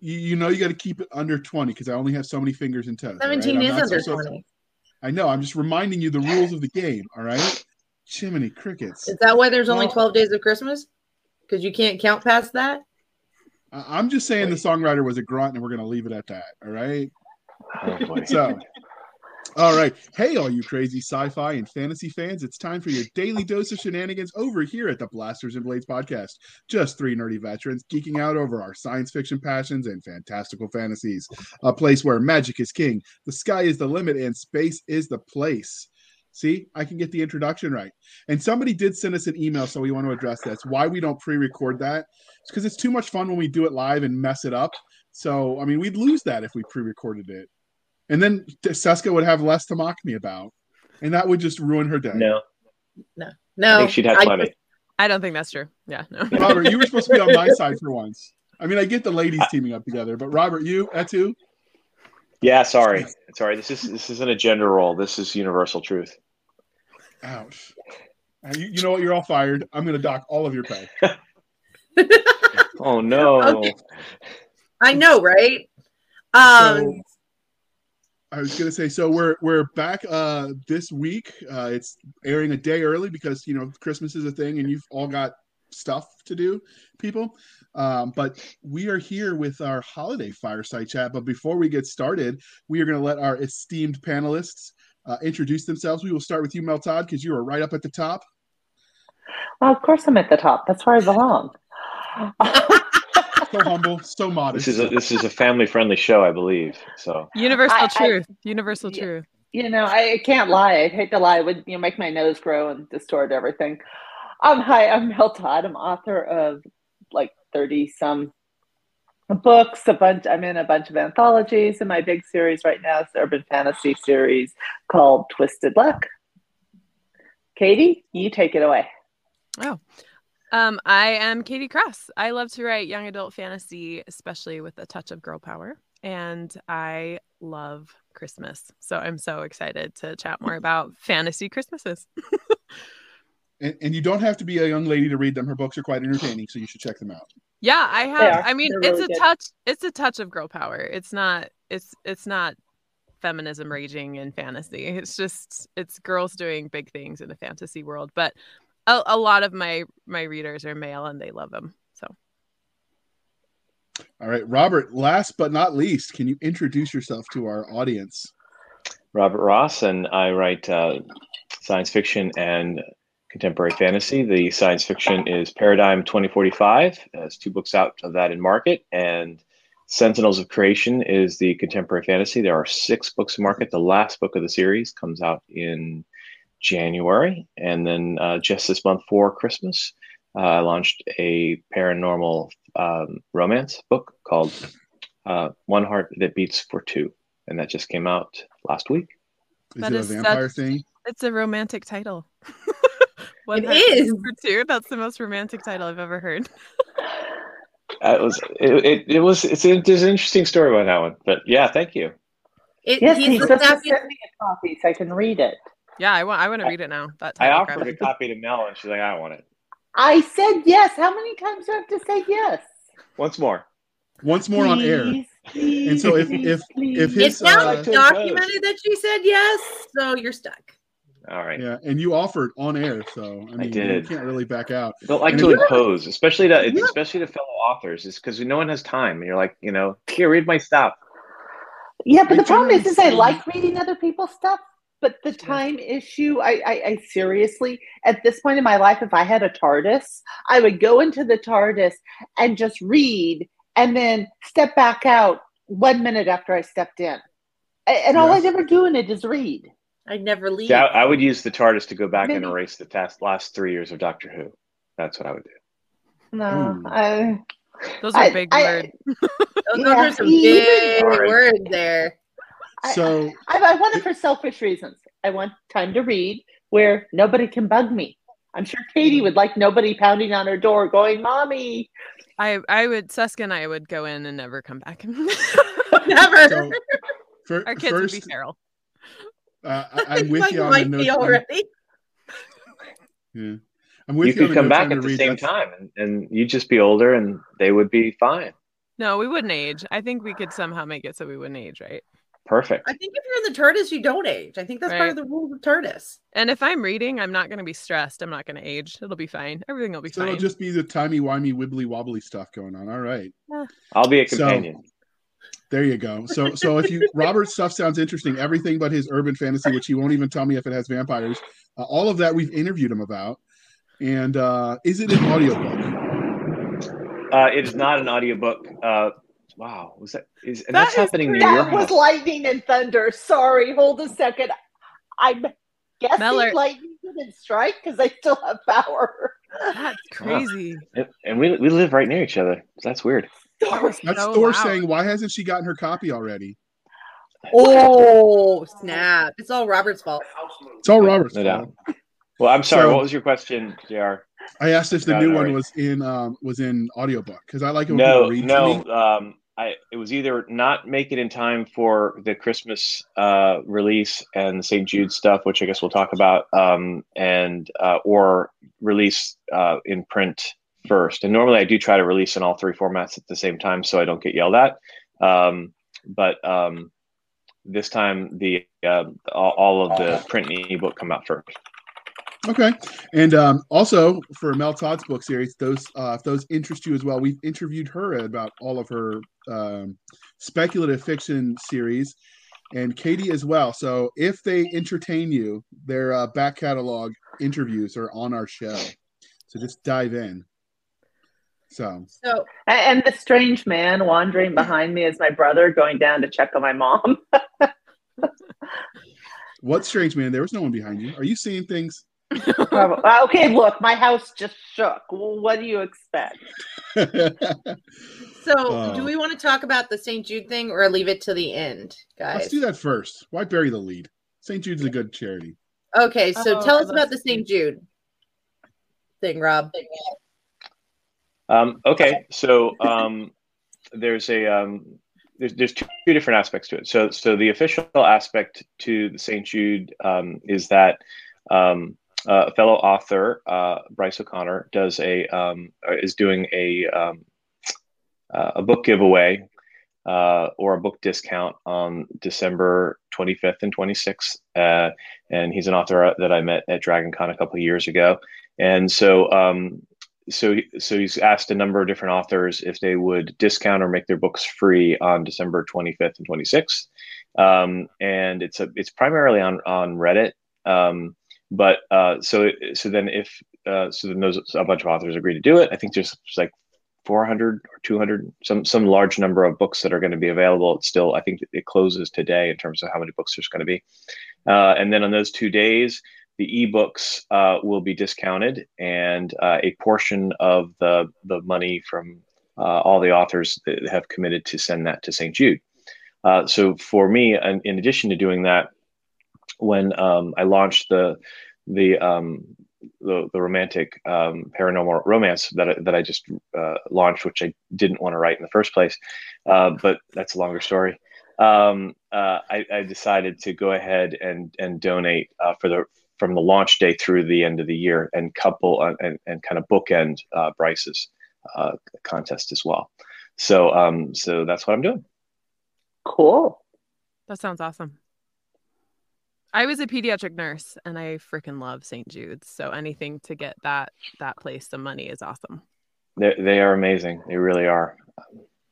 you know you got to keep it under 20 because I only have so many fingers and toes. 17 right? is under 20. I know. I'm just reminding you the rules of the game. All right. Jiminy crickets. Is that why there's only 12 days of Christmas? Because you can't count past that? I'm just saying the songwriter was a grunt and we're going to leave it at that. All right. Oh, so, all right. Hey, all you crazy sci-fi and fantasy fans, it's time for your daily dose of shenanigans over here at the Blasters and Blades podcast. Just three nerdy veterans geeking out over our science fiction passions and fantastical fantasies. A place where magic is king, the sky is the limit, and space is the place. See, I can get the introduction right. And somebody did send us an email, so we want to address this. Why we don't pre-record that? It's because it's too much fun when we do it live and mess it up. So, I mean, we'd lose that if we pre-recorded it. And then Seska would have less to mock me about. And that would just ruin her day. No. I think she'd have plenty. I don't think that's true. Yeah. No. Robert, you were supposed to be on my side for once. I mean, I get the ladies teaming up together, but Robert, you, Etu? Yeah, sorry. This isn't a gender role. This is universal truth. Ouch. You know what? You're all fired. I'm going to dock all of your pay. Oh, no. Okay. I know, right? So, I was going to say, so we're back this week. It's airing a day early because, you know, Christmas is a thing and you've all got stuff to do, people. But we are here with our holiday fireside chat. But before we get started, we are going to let our esteemed panelists introduce themselves. We will start with you, Mel Todd, because you are right up at the top. Well, of course I'm at the top. That's where I belong. So humble, so modest. This is a family-friendly show, I believe. So universal truth. You know, I can't lie. I hate to lie. It would make my nose grow and distort everything. Hi, I'm Mel Todd. I'm author of like 30-some books. I'm in a bunch of anthologies, and my big series right now is the urban fantasy series called Twisted Luck. Katie, you take it away. Oh. I am Katie Cross. I love to write young adult fantasy, especially with a touch of girl power. And I love Christmas. So I'm so excited to chat more about fantasy Christmases. and you don't have to be a young lady to read them. Her books are quite entertaining, so you should check them out. Yeah, I have. I mean, it's a touch of girl power. It's not feminism raging in fantasy. It's just, it's girls doing big things in the fantasy world. But a lot of my readers are male and they love them. So, all right, Robert, last but not least, can you introduce yourself to our audience? Robert Ross, and I write science fiction and contemporary fantasy. The science fiction is Paradigm 2045. There's two books out of that in market, and Sentinels of Creation is the contemporary fantasy. There are 6 books in market. The last book of the series comes out in January, and then just this month for Christmas, I launched a paranormal romance book called One Heart That Beats for Two, and that just came out last week. Is it a vampire thing? It's a romantic title. One Heart That Beats for Two. That's the most romantic title I've ever heard. It's an interesting story about that one, but yeah, thank you. He's just sending a copy so I can read it. Yeah, I want to read it now. I offered a copy to Mel, and she's like, "I don't want it." I said yes. How many times do I have to say yes? Once more please, on air. Please, and so if it's now documented that she said yes, so you're stuck. All right. Yeah, and you offered on air, so I mean, you can't really back out. I don't like to impose, especially to fellow authors, is because no one has time. And you're like, you know, here, read my stuff. Yeah, but the problem is I like reading other people's stuff. But the time issue, I seriously, at this point in my life, if I had a TARDIS, I would go into the TARDIS and just read and then step back out 1 minute after I stepped in. And all I'd ever do in it is read. I'd never leave. Yeah, I would use the TARDIS to go back and erase the last 3 years of Doctor Who. That's what I would do. No. Those are big words. Those are some big words there. So I want it for selfish reasons. I want time to read where nobody can bug me. I'm sure Katie would like nobody pounding on her door going, "Mommy." Seska and I would go in and never come back. Never. So our kids would be feral. I'm with you on the note. Yeah. You could come back at the same time and you'd just be older and they would be fine. No, we wouldn't age. I think we could somehow make it so we wouldn't age, right? Perfect. I think if you're in the TARDIS, you don't age. I think that's part of the rules of TARDIS. And if I'm reading, I'm not going to be stressed. I'm not going to age. It'll be fine. Everything will be fine. It'll just be the timey-wimey, wibbly-wobbly stuff going on. All right. Yeah. I'll be a companion. So, there you go. So if you Robert's stuff sounds interesting, everything but his urban fantasy, which he won't even tell me if it has vampires, all of that we've interviewed him about. And is it an audiobook? It is not an audiobook. Wow, was that? That's happening near your house. That was lightning and thunder. Sorry, hold a second. I'm guessing lightning didn't strike because I still have power. That's crazy. Wow. And we live right near each other. So that's weird. That's Thor saying, "Why hasn't she gotten her copy already?" Oh snap! It's all Robert's fault. It's all Robert's fault. Well, I'm sorry. So, what was your question, JR? I asked if the new one was in audiobook because I like it when people read to me. It was either not make it in time for the Christmas release and the St. Jude stuff, which I guess we'll talk about, or release in print first. And normally I do try to release in all three formats at the same time so I don't get yelled at. But this time the all of the print and ebook come out first. Okay. And also for Mel Todd's book series, if those interest you as well, we've interviewed her about all of her speculative fiction series and Katie as well. So if they entertain you, their back catalog interviews are on our show. So just dive in. So and the strange man wandering behind me is my brother going down to check on my mom. What strange man? There was no one behind you. Are you seeing things? Okay, look, my house just shook. Well, what do you expect? So do we want to talk about the St. Jude thing or leave it to the end, guys? Let's do that first. Why bury the lead? St. Jude's a good charity. Okay, so tell us about the St. Jude thing, Rob. Okay, so there's two different aspects to it. So the official aspect to the St. Jude is that a fellow author, Bryce O'Connor, is doing a book giveaway or a book discount on December 25th and 26th. And he's an author that I met at DragonCon a couple of years ago. And so he's asked a number of different authors if they would discount or make their books free on December 25th and 26th. And it's primarily on Reddit. But then those a bunch of authors agree to do it. I think there's like 400 or 200, some large number of books that are going to be available. It's still, I think it closes today in terms of how many books there's going to be. And then on those 2 days, the ebooks will be discounted, and a portion of the money from all the authors that have committed to send that to St. Jude. So for me, in addition to doing that, when I launched the romantic paranormal romance that I just launched, which I didn't want to write in the first place, but that's a longer story. I decided to go ahead and donate from the launch day through the end of the year, and couple and kind of bookend Bryce's contest as well. So that's what I'm doing. Cool. That sounds awesome. I was a pediatric nurse, and I freaking love St. Jude's. So anything to get that place some money is awesome. They are amazing. They really are.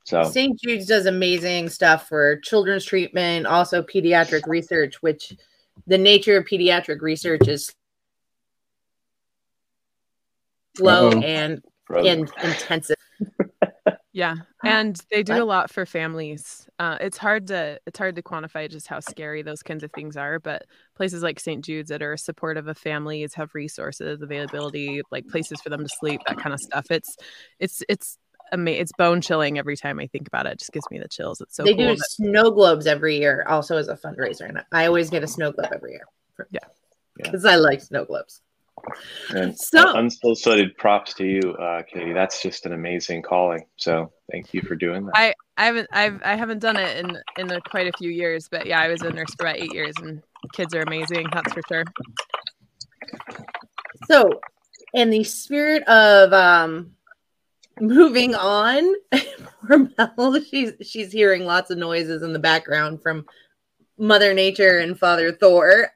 So St. Jude's does amazing stuff for children's treatment, also pediatric research, which the nature of pediatric research is slow and intensive. Yeah, and they do a lot for families. It's hard to quantify just how scary those kinds of things are, but places like St. Jude's that are supportive of families have resources, availability, like places for them to sleep, that kind of stuff. It's amazing. It's bone chilling every time I think about it. It just gives me the chills. It's so cool. They do snow globes every year, also as a fundraiser, and I always get a snow globe every year. Yeah, because I like snow globes. And so, unsolicited props to you, Katie. That's just an amazing calling. So thank you for doing that. I haven't done it in quite a few years, but yeah, I was a nurse for about 8 years, and kids are amazing. That's for sure. So, in the spirit of Moving on, poor Mel, she's hearing lots of noises in the background from Mother Nature and Father Thor.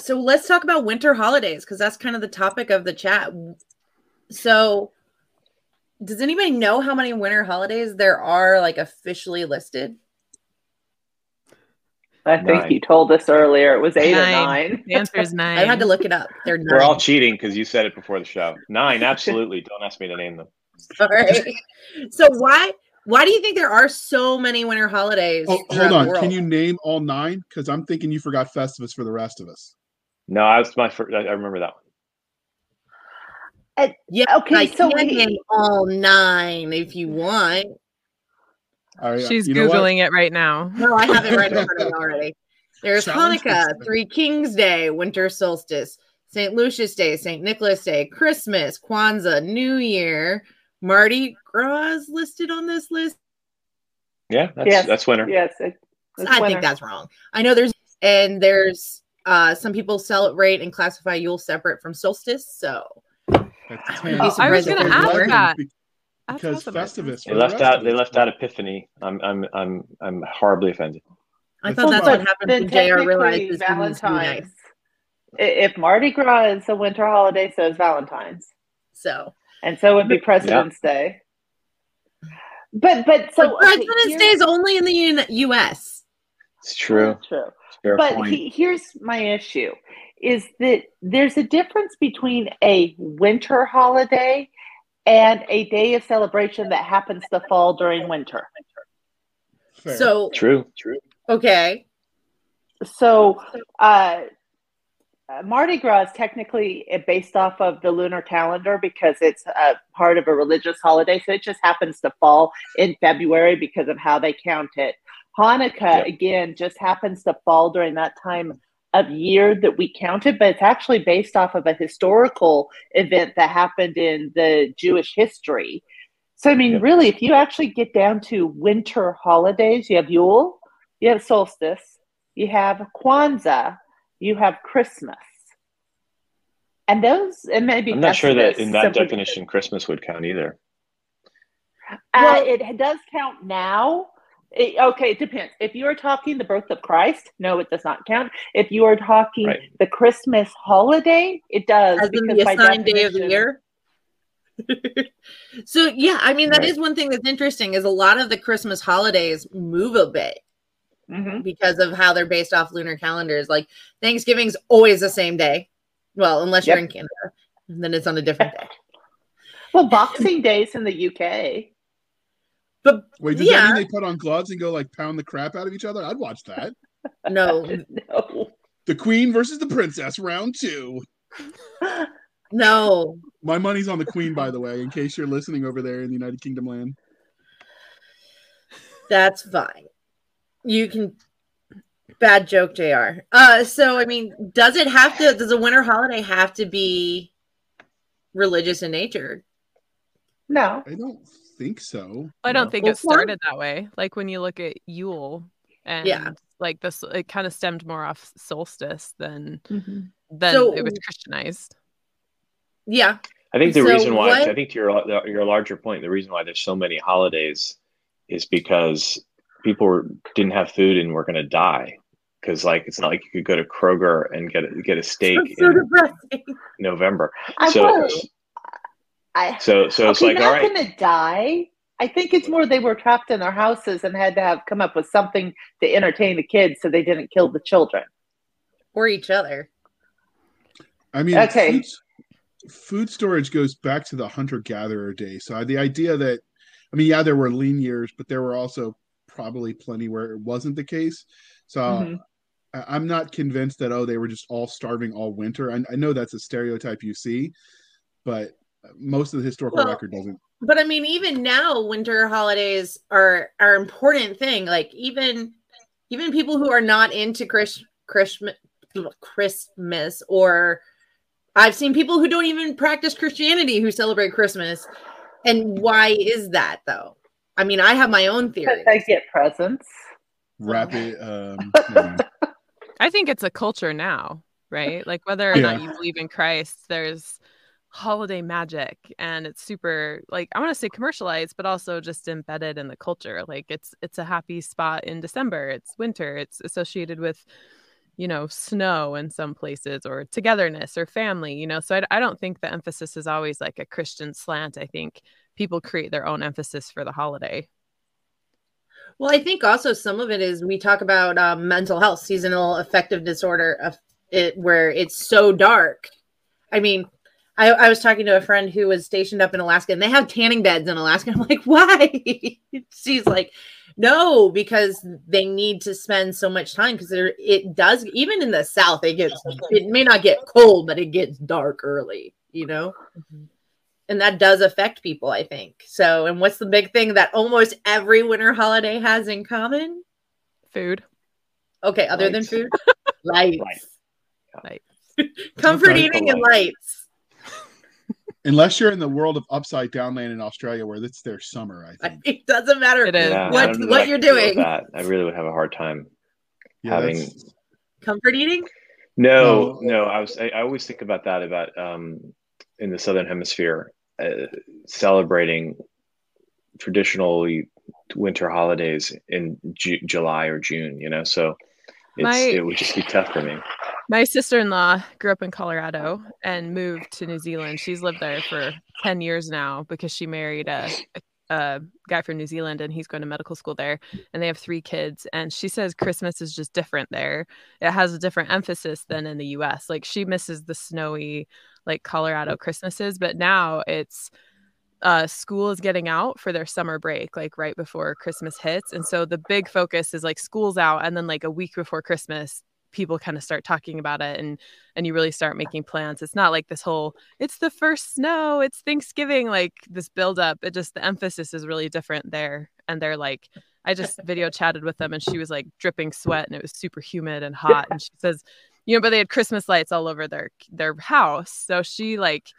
So let's talk about winter holidays, because that's kind of the topic of the chat. So does anybody know how many winter holidays there are, like, officially listed? I think you told us earlier it was 8 or 9. The answer is 9. I had to look it up. They're 9. We're all cheating because you said it before the show. 9, absolutely. Don't ask me to name them. Sorry. So why do you think there are so many winter holidays? Oh, hold on. Can you name all 9? Because I'm thinking you forgot Festivus for the rest of us. No, I remember that one. Yeah. Okay. I can name all 9 if you want. Right, she's Googling it right now. No, I have it right in front of me already. There's Hanukkah, Three Kings Day, Winter Solstice, St. Lucia's Day, St. Nicholas Day, Christmas, Kwanzaa, New Year, Mardi Gras listed on this list. Yeah, that's winter. Yes, I think that's wrong. I know there's some people celebrate and classify Yule separate from solstice. So I was going to ask that. Because Festivus, they left out Epiphany. I'm horribly offended. I thought that's what happened when JR realized Valentine's. If Mardi Gras is a winter holiday, so is Valentine's. So would be President's Day. But President's Day is only in the U.S. It's true. But here's my issue: is that there's a difference between a winter holiday and a day of celebration that happens to fall during winter. Fair. So true. Okay. So Mardi Gras is technically based off of the lunar calendar because it's a part of a religious holiday. So it just happens to fall in February because of how they count it. Hanukkah, again, just happens to fall during that time of year that we counted, but it's actually based off of a historical event that happened in the Jewish history. So, I mean, really, if you actually get down to winter holidays, you have Yule, you have solstice, you have Kwanzaa, you have Christmas. And those, and maybe I'm not sure that in that definition, Christmas would count either. Well, it does count now. It depends. If you are talking the birth of Christ, no, it does not count. If you are talking the Christmas holiday, it does. As in the assigned day of the year? So, yeah, I mean, that is one thing that's interesting is a lot of the Christmas holidays move a bit because of how they're based off lunar calendars. Like, Thanksgiving's always the same day. Well, unless you're in Canada. And then it's on a different day. Well, Boxing Day's in the UK. But, wait, does that mean they put on gloves and go, like, pound the crap out of each other? I'd watch that. No. The Queen versus the Princess, round 2. No. My money's on the Queen, by the way, in case you're listening over there in the United Kingdom land. That's fine. You can... Bad joke, JR. So, I mean, does a winter holiday have to be religious in nature? No. I don't think so. I don't think it started that way. Like when you look at Yule and like this, it kind of stemmed more off solstice than it was Christianized. Yeah. I think the reason why, I think to your larger point, the reason why there's so many holidays is because people didn't have food and were going to die. Because, like, it's not like you could go to Kroger and get a steak in November. It's like, all right. They're not going to die. I think it's more they were trapped in their houses and had to come up with something to entertain the kids so they didn't kill the children. Or each other. I mean, food storage goes back to the hunter-gatherer day. So the idea that, I mean, yeah, there were lean years, but there were also probably plenty where it wasn't the case. So I'm not convinced that, they were just all starving all winter. I know that's a stereotype you see, but... Most of the historical record doesn't. But I mean, even now, winter holidays are an important thing. Like even people who are not into Christmas, or I've seen people who don't even practice Christianity who celebrate Christmas. And why is that though? I mean, I have my own theory. They get presents. Wrap it. I think it's a culture now. right? Like whether or not you believe in Christ, there's holiday magic, and it's super, like, I want to say commercialized, but also just embedded in the culture. Like it's a happy spot in December. It's winter. It's associated with, you know, snow in some places, or togetherness, or family, you know. So I don't think the emphasis is always like a Christian slant. I think people create their own emphasis for the holiday. Well, I think also some of it is we talk about mental health, seasonal affective disorder, where it's so dark. I mean, I was talking to a friend who was stationed up in Alaska, and they have tanning beds in Alaska. I'm like, why? She's like, no, because they need to spend so much time, because it does, even in the South, it may not get cold, but it gets dark early, you know? Mm-hmm. And that does affect people, I think. So, and what's the big thing that almost every winter holiday has in common? Food. Okay, other lights. Than food? Lights. Comfort eating and lights. Unless you're in the world of upside down land in Australia, where that's their summer, I think. It doesn't matter what you're doing. I really would have a hard time having comfort eating. No. I always think about that, about in the Southern Hemisphere, celebrating traditionally winter holidays in July or June, you know, so it would just be tough for me. My sister-in-law grew up in Colorado and moved to New Zealand. She's lived there for 10 years now because she married a guy from New Zealand, and he's going to medical school there, and they have 3 kids. And she says Christmas is just different there. It has a different emphasis than in the U.S. Like, she misses the snowy, like, Colorado Christmases, but now it's school is getting out for their summer break, like right before Christmas hits. And so the big focus is like school's out, and then like a week before Christmas, people kind of start talking about it, and you really start making plans. It's not like this whole, it's the first snow, it's Thanksgiving, like this buildup. It just, the emphasis is really different there. And they're like, I just video chatted with them, and she was like dripping sweat, and it was super humid and hot. And she says, you know, but they had Christmas lights all over their house. So she like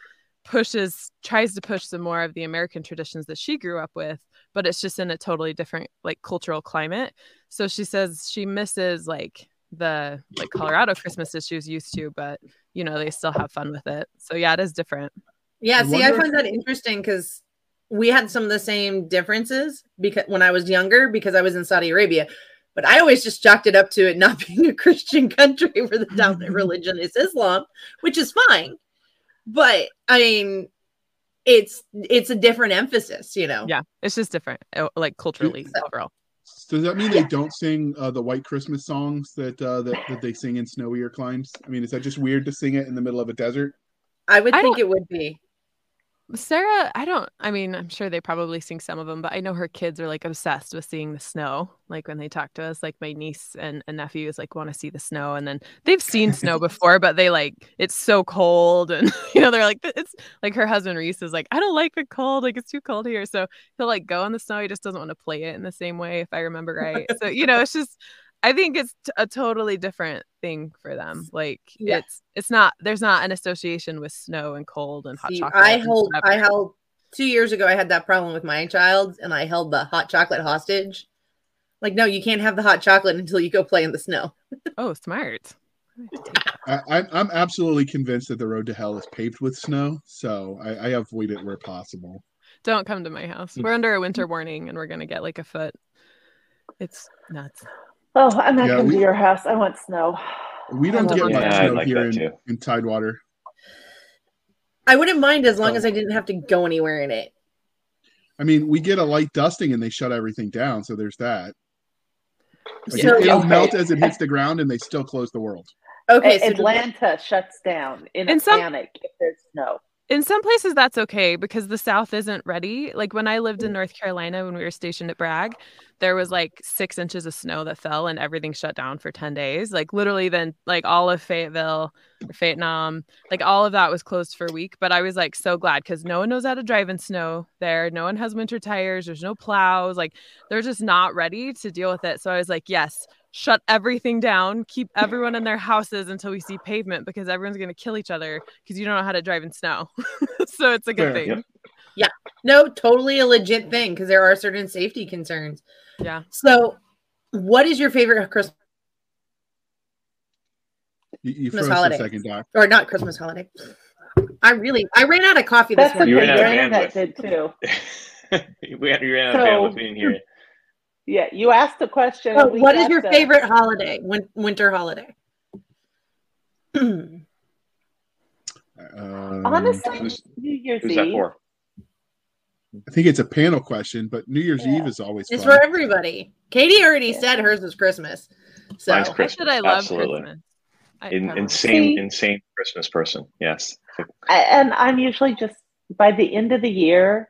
tries to push some more of the American traditions that she grew up with, but it's just in a totally different like cultural climate. So she says she misses like the like Colorado Christmases she was used to, but you know, they still have fun with it. So yeah, it is different. Yeah. See, I find that interesting, because we had some of the same differences because when I was younger, because I was in Saudi Arabia, but I always just chalked it up to it not being a Christian country where the dominant religion is Islam, which is fine. But I mean, it's a different emphasis, you know? Yeah. It's just different, like culturally overall. So does that mean they don't sing the white Christmas songs that they sing in snowier climes? I mean, is that just weird to sing it in the middle of a desert? I think it would be. Sarah, I'm sure they probably sing some of them, but I know her kids are like obsessed with seeing the snow. Like when they talk to us, like my niece and nephew is like, want to see the snow. And then they've seen snow before, but they like, it's so cold. And, you know, they're like, it's like her husband Reese is like, I don't like the cold. Like, it's too cold here. So he'll like go in the snow. He just doesn't want to play it in the same way, if I remember right. So, you know, it's just, I think it's a totally different thing for them. Like it's not, there's not an association with snow and cold and hot chocolate. I held 2 years ago. I had that problem with my child, and I held the hot chocolate hostage. Like, no, you can't have the hot chocolate until you go play in the snow. Oh, smart. I'm absolutely convinced that the road to hell is paved with snow. So I avoid it where possible. Don't come to my house. We're under a winter warning, and we're going to get like a foot. It's nuts. Oh, I'm not going to your house. I want snow. We don't get much snow here in Tidewater. I wouldn't mind as long as I didn't have to go anywhere in it. I mean, we get a light dusting and they shut everything down, so there's that. Like, it'll melt as it hits the ground, and they still close the world. Okay, so Atlanta shuts down in a panic if there's snow. In some places that's okay, because the South isn't ready. Like when I lived in North Carolina, when we were stationed at Bragg, there was like 6 inches of snow that fell, and everything shut down for 10 days. Like literally then like all of Fayetteville, Vietnam, like all of that was closed for a week. But I was like so glad, because no one knows how to drive in snow there. No one has winter tires. There's no plows. Like they're just not ready to deal with it. So I was like, yes, shut everything down. Keep everyone in their houses until we see pavement, because everyone's going to kill each other because you don't know how to drive in snow. So it's a good thing. Yep. Yeah. No, totally a legit thing, because there are certain safety concerns. Yeah. So what is your favorite Christmas? You froze for a second, Doc. Or not Christmas holiday. I ran out of coffee this morning. That's okay. That did too. We ran out of bandwidth. We didn't hear it. Yeah, you asked the question. So what is your favorite holiday? Winter holiday. Honestly, New Year's Eve. That for? I think it's a panel question, but New Year's Eve is always fun. It's for everybody. Katie already said hers was Christmas. So Mine's Christmas. I love Absolutely. Christmas. Insane Christmas person. Yes. And I'm usually just by the end of the year,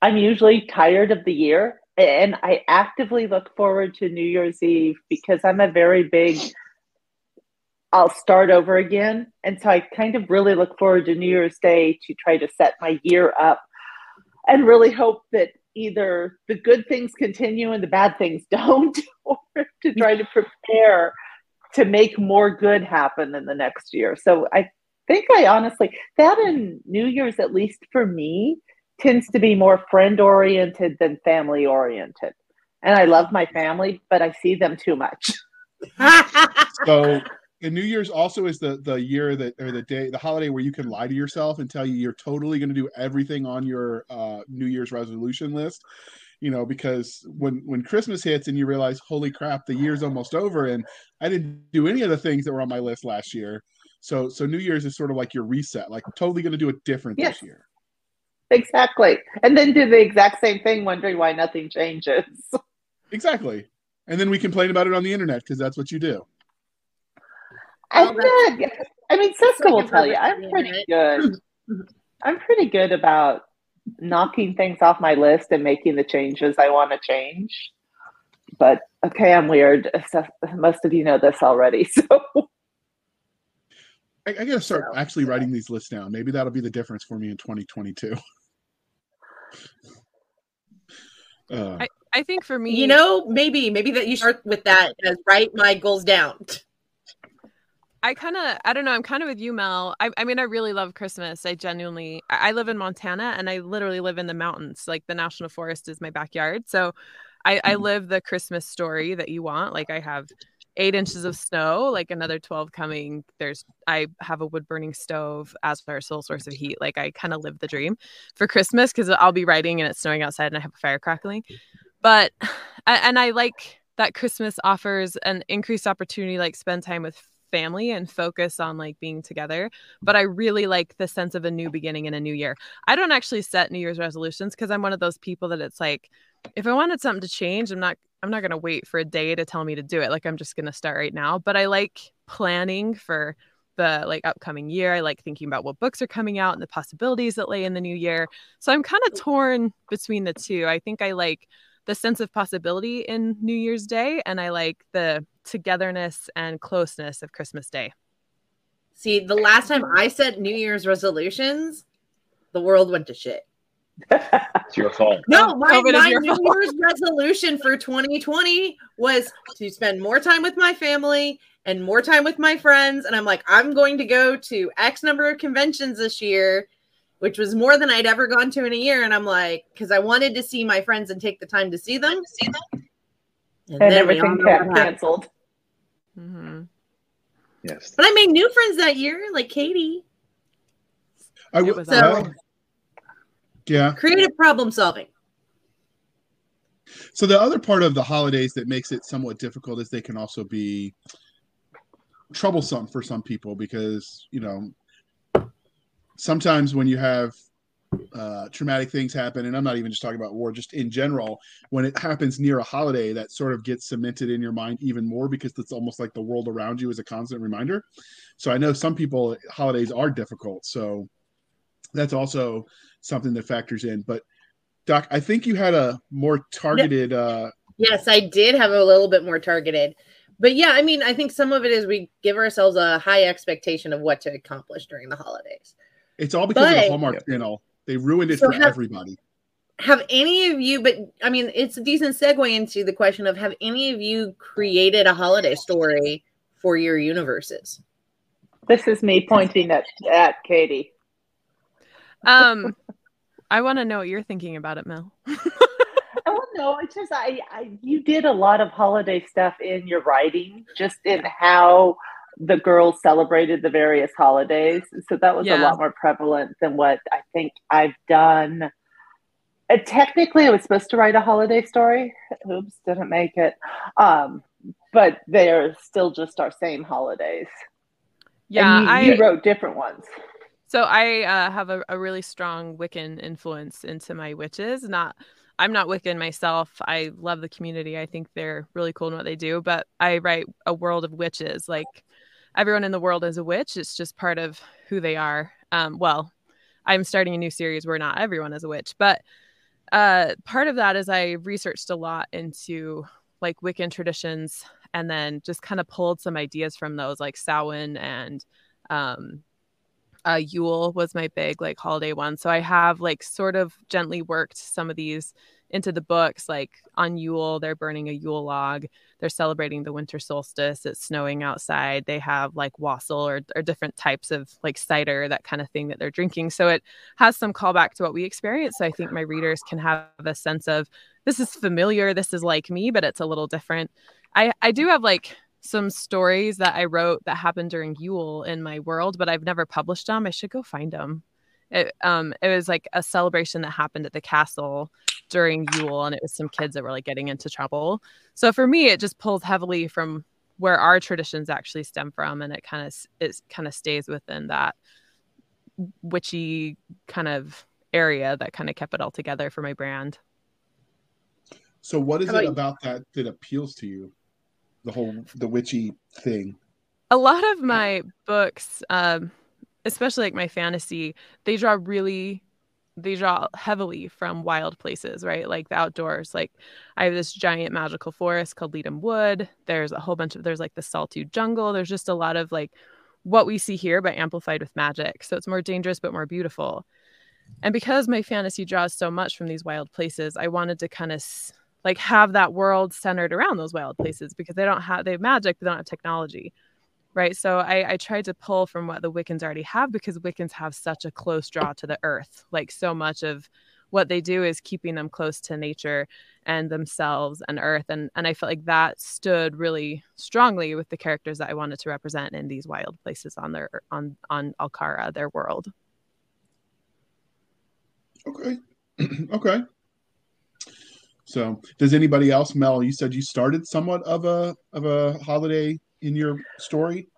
I'm usually tired of the year. And I actively look forward to New Year's Eve because I'm a very big, I'll start over again. And so I kind of really look forward to New Year's Day to try to set my year up and really hope that either the good things continue and the bad things don't, or to try to prepare to make more good happen in the next year. So I think I honestly, that in New Year's, at least for me, tends to be more friend-oriented than family-oriented. And I love my family, but I see them too much. So, and New Year's also is the year that, or the day, the holiday where you can lie to yourself and tell you you're totally going to do everything on your New Year's resolution list. You know, because when Christmas hits and you realize, holy crap, the year's almost over and I didn't do any of the things that were on my list last year. So New Year's is sort of like your reset, like totally going to do it different this year. Exactly. And then do the exact same thing, wondering why nothing changes. Exactly. And then we complain about it on the internet because that's what you do. I mean, Cisco will tell you, I'm pretty good. I'm pretty good about knocking things off my list and making the changes I want to change. But, okay, I'm weird. Most of you know this already, so... I got to start actually writing these lists down. Maybe that'll be the difference for me in 2022. I think for me, you know, maybe that you start with that as write my goals down. I don't know. I'm kind of with you, Mel. I mean, I really love Christmas. I live in Montana and I literally live in the mountains. Like the National Forest is my backyard. So I live the Christmas story that you want. Like I have 8 inches of snow, like another 12 coming. I have a wood burning stove as our sole source of heat. Like I kind of live the dream for Christmas because I'll be writing and it's snowing outside and I have a fire crackling. But, and I like that Christmas offers an increased opportunity, like spend time with family and focus on like being together. But I really like the sense of a new beginning and a new year. I don't actually set New Year's resolutions because I'm one of those people that it's like, if I wanted something to change, I'm not going to wait for a day to tell me to do it. Like, I'm just going to start right now. But I like planning for the like upcoming year. I like thinking about what books are coming out and the possibilities that lay in the new year. So I'm kind of torn between the two. I think I like the sense of possibility in New Year's Day, and I like the togetherness and closeness of Christmas Day. See, the last time I set New Year's resolutions, the world went to shit. It's your fault. No, my New Year's resolution for 2020 was to spend more time with my family and more time with my friends. And I'm like, I'm going to go to X number of conventions this year, which was more than I'd ever gone to in a year. And I'm like, because I wanted to see my friends and take the time to see them. And then everything got canceled. Mm-hmm. Yes. But I made new friends that year, like Katie. Yeah. Creative problem solving. So the other part of the holidays that makes it somewhat difficult is they can also be troublesome for some people because, you know, sometimes when you have traumatic things happen, and I'm not even just talking about war, just in general, when it happens near a holiday, that sort of gets cemented in your mind even more because it's almost like the world around you is a constant reminder. So I know some people, holidays are difficult. So that's also something that factors in. But Doc, I think you had a more targeted. Yes, I did have a little bit more targeted. But yeah, I mean, I think some of it is we give ourselves a high expectation of what to accomplish during the holidays. It's all because of the Hallmark Channel. They ruined it for everybody. Have any of you, but I mean, it's a decent segue into the question of, have any of you created a holiday story for your universes? This is me pointing at Katie. I want to know what you're thinking about it, Mel. Oh no, it's just you did a lot of holiday stuff in your writing, just in how the girls celebrated the various holidays. So that was a lot more prevalent than what I think I've done. Technically, I was supposed to write a holiday story. Oops, didn't make it. But they're still just our same holidays. Yeah, you wrote different ones. So I have a really strong Wiccan influence into my witches. I'm not Wiccan myself. I love the community. I think they're really cool in what they do. But I write a world of witches. Like, everyone in the world is a witch. It's just part of who they are. Well, I'm starting a new series where not everyone is a witch. But part of that is I researched a lot into, like, Wiccan traditions, and then just kind of pulled some ideas from those, like Samhain and Yule was my big, like, holiday one. So I have, like, sort of gently worked some of these into the books. Like, on Yule, they're burning a Yule log. They're celebrating the winter solstice. It's snowing outside. They have, like, wassail or different types of, like, cider, that kind of thing that they're drinking. So it has some callback to what we experience. So I think my readers can have a sense of, this is familiar, this is like me, but it's a little different. I do have, like, some stories that I wrote that happened during Yule in my world, but I've never published them. I should go find them. It was, like, a celebration that happened at the castle during Yule, and it was some kids that were, like, getting into trouble. So for me, it just pulls heavily from where our traditions actually stem from, and it kind of stays within that witchy kind of area that kind of kept it all together for my brand. So what is it about that that appeals to you, the witchy thing? A lot of my books, especially, like, my fantasy, they draw heavily from wild places, right? Like the outdoors. Like, I have this giant magical forest called Leadham Wood. There's like the Saltude jungle. There's just a lot of, like, what we see here but amplified with magic. So it's more dangerous but more beautiful. And because my fantasy draws so much from these wild places, I wanted to kind of like have that world centered around those wild places, because they have magic, but they don't have technology, right? So I tried to pull from what the Wiccans already have, because Wiccans have such a close draw to the earth. Like, so much of what they do is keeping them close to nature and themselves and earth. And I felt like that stood really strongly with the characters that I wanted to represent in these wild places on Alcara, their world. Okay. Okay. So, does anybody else, Mel? You said you started somewhat of a holiday in your story.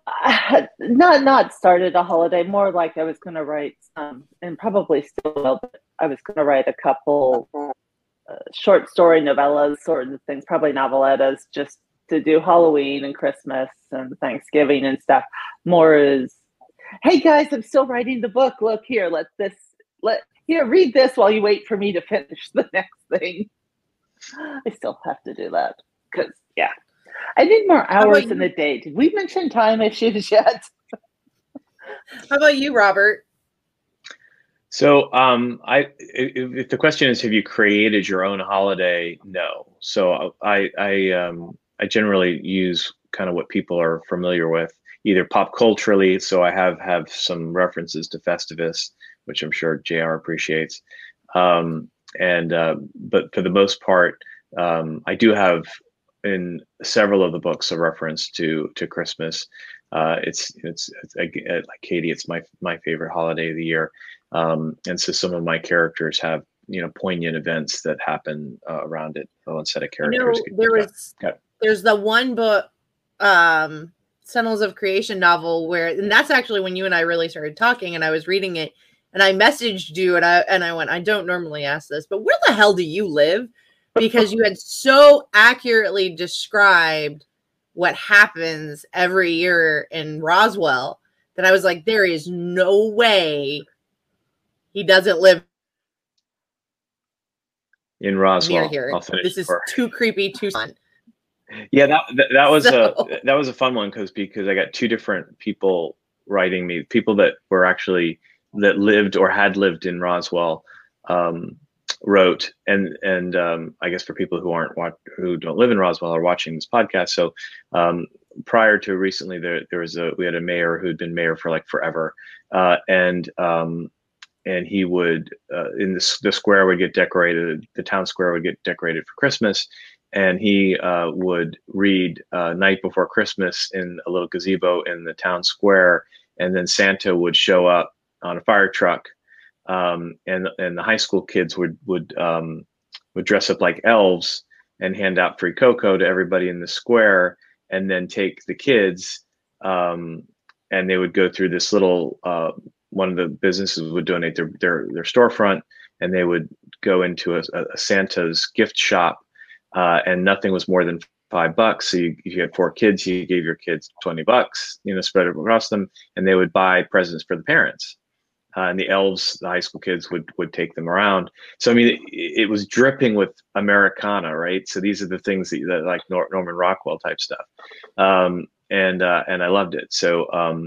Not started a holiday. More like I was going to write some, and probably still will, but I was going to write a couple short story novellas, sort of things, probably novelettas, just to do Halloween and Christmas and Thanksgiving and stuff. More is, hey guys, I'm still writing the book. Look here, read this while you wait for me to finish the next thing. I still have to do that because, yeah, I need more hours in the day. Did we mention time issues yet? How about you, Robert? So, if the question is, have you created your own holiday? No. So I generally use kind of what people are familiar with, either pop culturally. So I have some references to Festivus, which I'm sure JR appreciates. But for the most part, I do have in several of the books a reference to Christmas. It's like Katie, it's my favorite holiday of the year. And so some of my characters have, poignant events that happen around it. One set of characters. There's the one book, Sentinels of Creation novel and that's actually when you and I really started talking, and I was reading it. And I messaged you and I went, I don't normally ask this, but where the hell do you live? Because you had so accurately described what happens every year in Roswell that I was like, there is no way he doesn't live in Roswell. This is too creepy, too fun. Yeah, that was that was a fun one because I got two different people writing me, people that were actually that lived or had lived in Roswell, wrote, and I guess for people who don't live in Roswell are watching this podcast. So prior to recently, we had a mayor who'd been mayor for like forever, and he would in the town square would get decorated for Christmas, And he would read Night Before Christmas in a little gazebo in the town square. And then Santa would show up on a fire truck. And the high school kids would dress up like elves and hand out free cocoa to everybody in the square, and then take the kids and they would go through this little, one of the businesses would donate their storefront, and they would go into a Santa's gift shop, and nothing was more than $5. So you, if you had 4 kids, you gave your kids $20, you know, spread across them, and they would buy presents for the parents. And the elves, the high school kids, would take them around. So, I mean, it was dripping with Americana, right? So these are the things that like Norman Rockwell type stuff. And I loved it. So,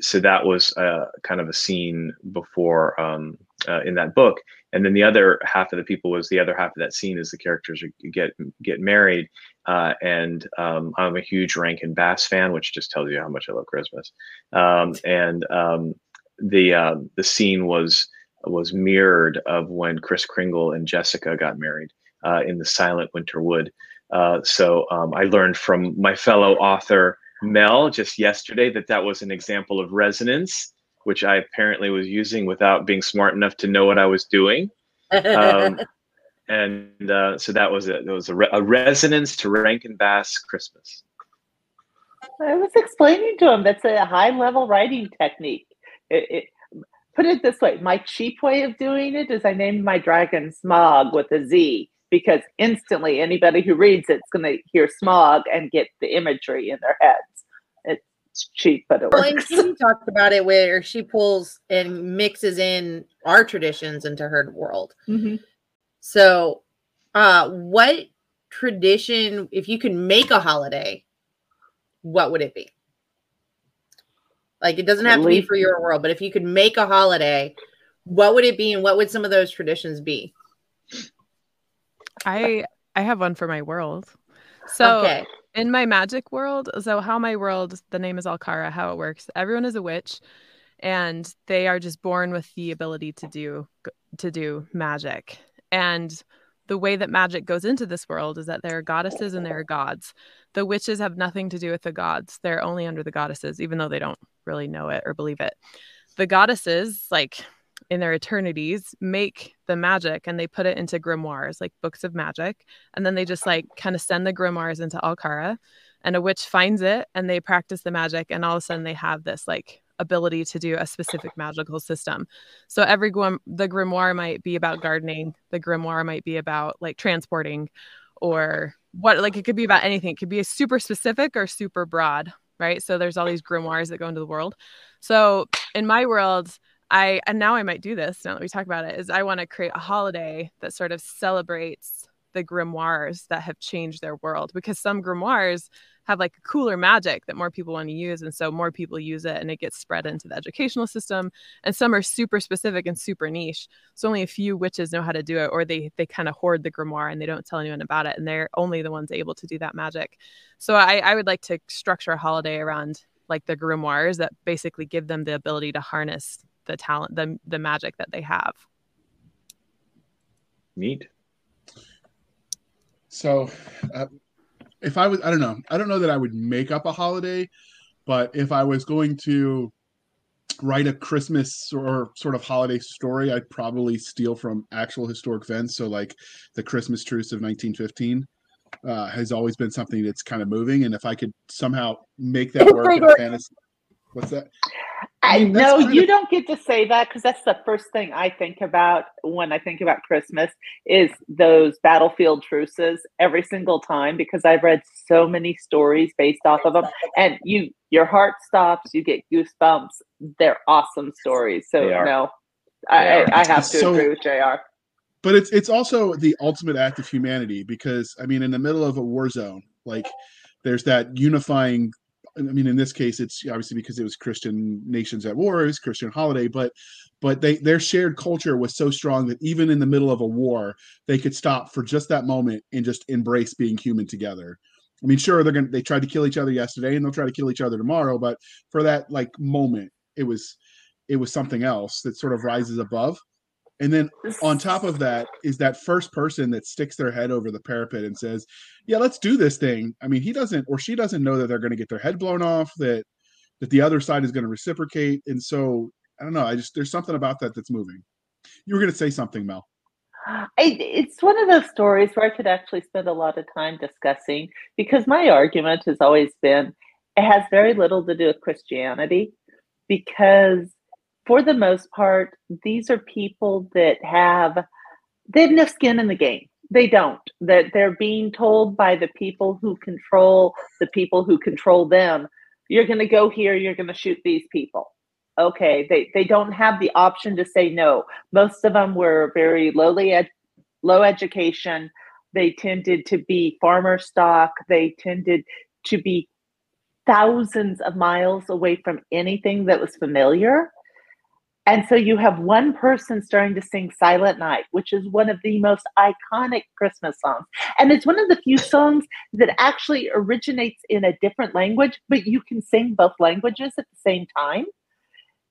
so that was kind of a scene before in that book. And then the other half of the people was the other half of that scene is the characters get married. And I'm a huge Rankin-Bass fan, which just tells you how much I love Christmas. The scene was mirrored of when Kris Kringle and Jessica got married in the Silent Winter Wood. So I learned from my fellow author Mel just yesterday that was an example of resonance, which I apparently was using without being smart enough to know what I was doing. So that was a resonance to Rankin-Bass Christmas. I was explaining to him that's a high-level writing technique. Put it this way, my cheap way of doing it is I named my dragon Smog with a Z, because instantly anybody who reads it's going to hear smog and get the imagery in their heads. It's cheap, but it works. Well, and Katie talked about it where she pulls and mixes in our traditions into her world. Mm-hmm. So what tradition, if you could make a holiday, what would it be? Like, it doesn't have to be for your world, but if you could make a holiday, what would it be, and what would some of those traditions be? I have one for my world. So okay. In my magic world, so how my world, the name is Alcara, how it works. Everyone is a witch, and they are just born with the ability to do magic. And the way that magic goes into this world is that there are goddesses and there are gods. The witches have nothing to do with the gods. They're only under the goddesses, even though they don't really know it or believe it. The goddesses, like in their eternities, make the magic and they put it into grimoires, like books of magic. And then they just like kind of send the grimoires into Alcara, and a witch finds it and they practice the magic. And all of a sudden they have this like ability to do a specific magical system. So the grimoire might be about gardening. The grimoire might be about like transporting, or what, like it could be about anything. It could be a super specific or super broad, right? So there's all these grimoires that go into the world. So in my world, I might do this now that we talk about it, is I want to create a holiday that sort of celebrates the grimoires that have changed their world, because some grimoires have like cooler magic that more people want to use. And so more people use it and it gets spread into the educational system. And some are super specific and super niche. So only a few witches know how to do it, or they kind of hoard the grimoire and they don't tell anyone about it. And they're only the ones able to do that magic. So I would like to structure a holiday around like the grimoires that basically give them the ability to harness the talent, the magic that they have. Neat. So if I was, I don't know that I would make up a holiday, but if I was going to write a Christmas or sort of holiday story, I'd probably steal from actual historic events. So like the Christmas truce of 1915 has always been something that's kind of moving. And if I could somehow make that work in a fantasy, what's that? I mean, don't get to say that, because that's the first thing I think about when I think about Christmas is those battlefield truces every single time, because I've read so many stories based off of them, and your heart stops, you get goosebumps. They're awesome stories. So no, I have to agree with JR. But it's also the ultimate act of humanity, because I mean, in the middle of a war zone, like there's that unifying. I mean, in this case, it's obviously because it was Christian nations at war, it was Christian holiday, but their shared culture was so strong that even in the middle of a war, they could stop for just that moment and just embrace being human together. I mean, sure, they tried to kill each other yesterday and they'll try to kill each other tomorrow, but for that like moment, it was something else that sort of rises above. And then on top of that is that first person that sticks their head over the parapet and says, yeah, let's do this thing. I mean, he doesn't, or she doesn't know that they're going to get their head blown off, that the other side is going to reciprocate. And so, I don't know. There's something about that that's moving. You were going to say something, Mel. It's one of those stories where I could actually spend a lot of time discussing, because my argument has always been, it has very little to do with Christianity, because for the most part, these are people that they have no skin in the game. They don't. That they're being told by the people who control the people who control them, you're going to go here, you're going to shoot these people. Okay, they don't have the option to say no. Most of them were very low education. They tended to be farmer stock. They tended to be thousands of miles away from anything that was familiar. And so you have one person starting to sing Silent Night, which is one of the most iconic Christmas songs. And it's one of the few songs that actually originates in a different language, but you can sing both languages at the same time,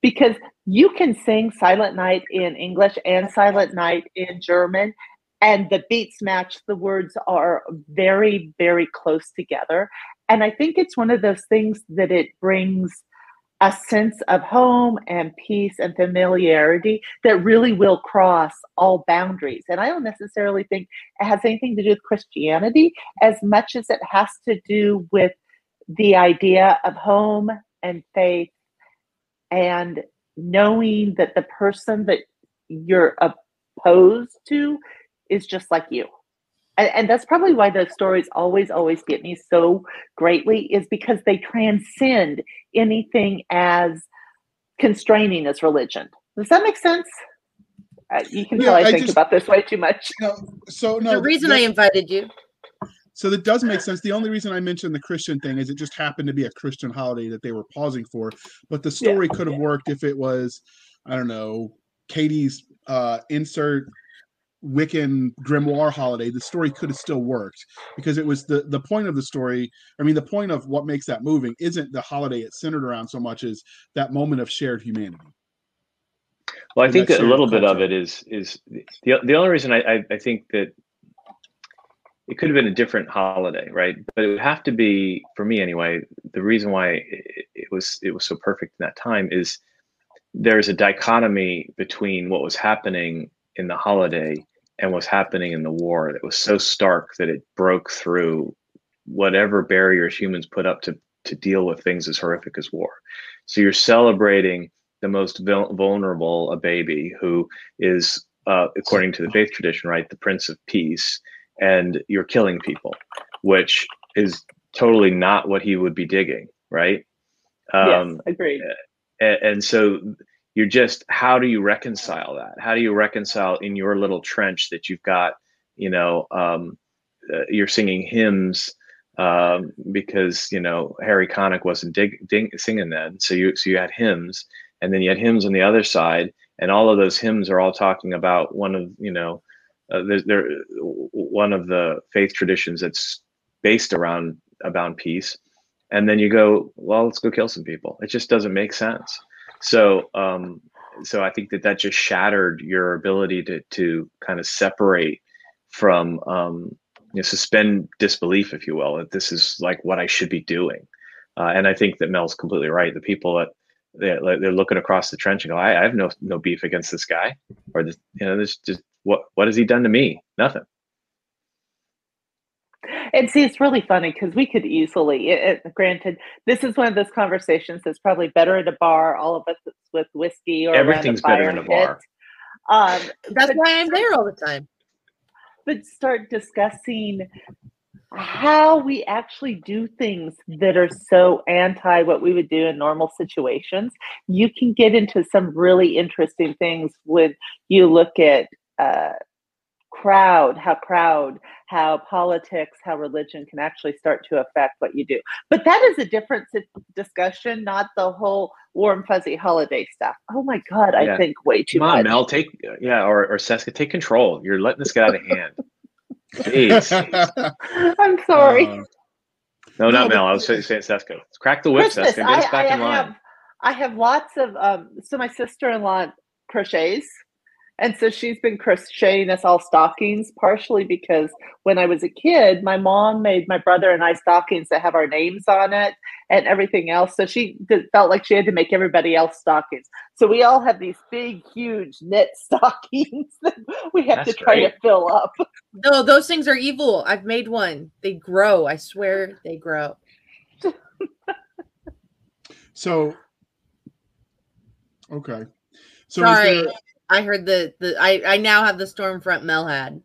because you can sing Silent Night in English and Silent Night in German, and the beats match. The words are very, very close together. And I think it's one of those things that it brings a sense of home and peace and familiarity that really will cross all boundaries. And I don't necessarily think it has anything to do with Christianity as much as it has to do with the idea of home and faith and knowing that the person that you're opposed to is just like you. And that's probably why those stories always get me so greatly, is because they transcend anything as constraining as religion. Does that make sense? You can tell I think about this way too much. No, the reason I invited you. So that does make sense. The only reason I mentioned the Christian thing is it just happened to be a Christian holiday that they were pausing for. But the story could have worked if it was, I don't know, Katie's insert Wiccan grimoire holiday. The story could have still worked, because it was the point of the story. I mean, the point of what makes that moving isn't the holiday it's centered around so much as that moment of shared humanity. Well, I think that a little bit of it is the only reason I think that it could have been a different holiday, right? But it would have to be, for me anyway, the reason why it was so perfect in that time is there's a dichotomy between what was happening in the holiday and what's happening in the war that was so stark that it broke through whatever barriers humans put up to deal with things as horrific as war. So you're celebrating the most vulnerable, a baby who is, according to the faith tradition, right, the Prince of Peace, and you're killing people, which is totally not what he would be digging, right? Yes, agreed. And so you're just, how do you reconcile that? How do you reconcile in your little trench that you've got, you're singing hymns because, Harry Connick wasn't singing then. So you had hymns, and then you had hymns on the other side, and all of those hymns are all talking about one of the faith traditions that's based around peace. And then you go, well, let's go kill some people. It just doesn't make sense. So I think that just shattered your ability to kind of separate from, suspend disbelief, if you will, that this is like what I should be doing. And I think that Mel's completely right. The people that they're looking across the trench and go, I have no beef against this guy, or this, this just what has he done to me? Nothing. And see, it's really funny because we could easily, granted, this is one of those conversations that's probably better at a bar, all of us with whiskey or everything's better in a bar. That's why I'm there all the time. But start discussing how we actually do things that are so anti what we would do in normal situations. You can get into some really interesting things when you look at crowd, how politics, how religion can actually start to affect what you do. But that is a different discussion, not the whole warm, fuzzy holiday stuff. Oh my God, I think way too much. Come on, Mel, or Seska, take control. You're letting this get out of hand. Jeez. I'm sorry. No, not Mel. I was saying Seska. Crack the whip, Seska. Get us back in line. I have lots of, so my sister-in-law crochets. And so she's been crocheting us all stockings, partially because when I was a kid, my mom made my brother and I stockings that have our names on it and everything else. So she felt like she had to make everybody else stockings. So we all have these big, huge knit stockings that we have to try to fill up. No, those things are evil. I've made one. They grow. I swear they grow. So, okay. So sorry. I heard I now have the Stormfront Mel had.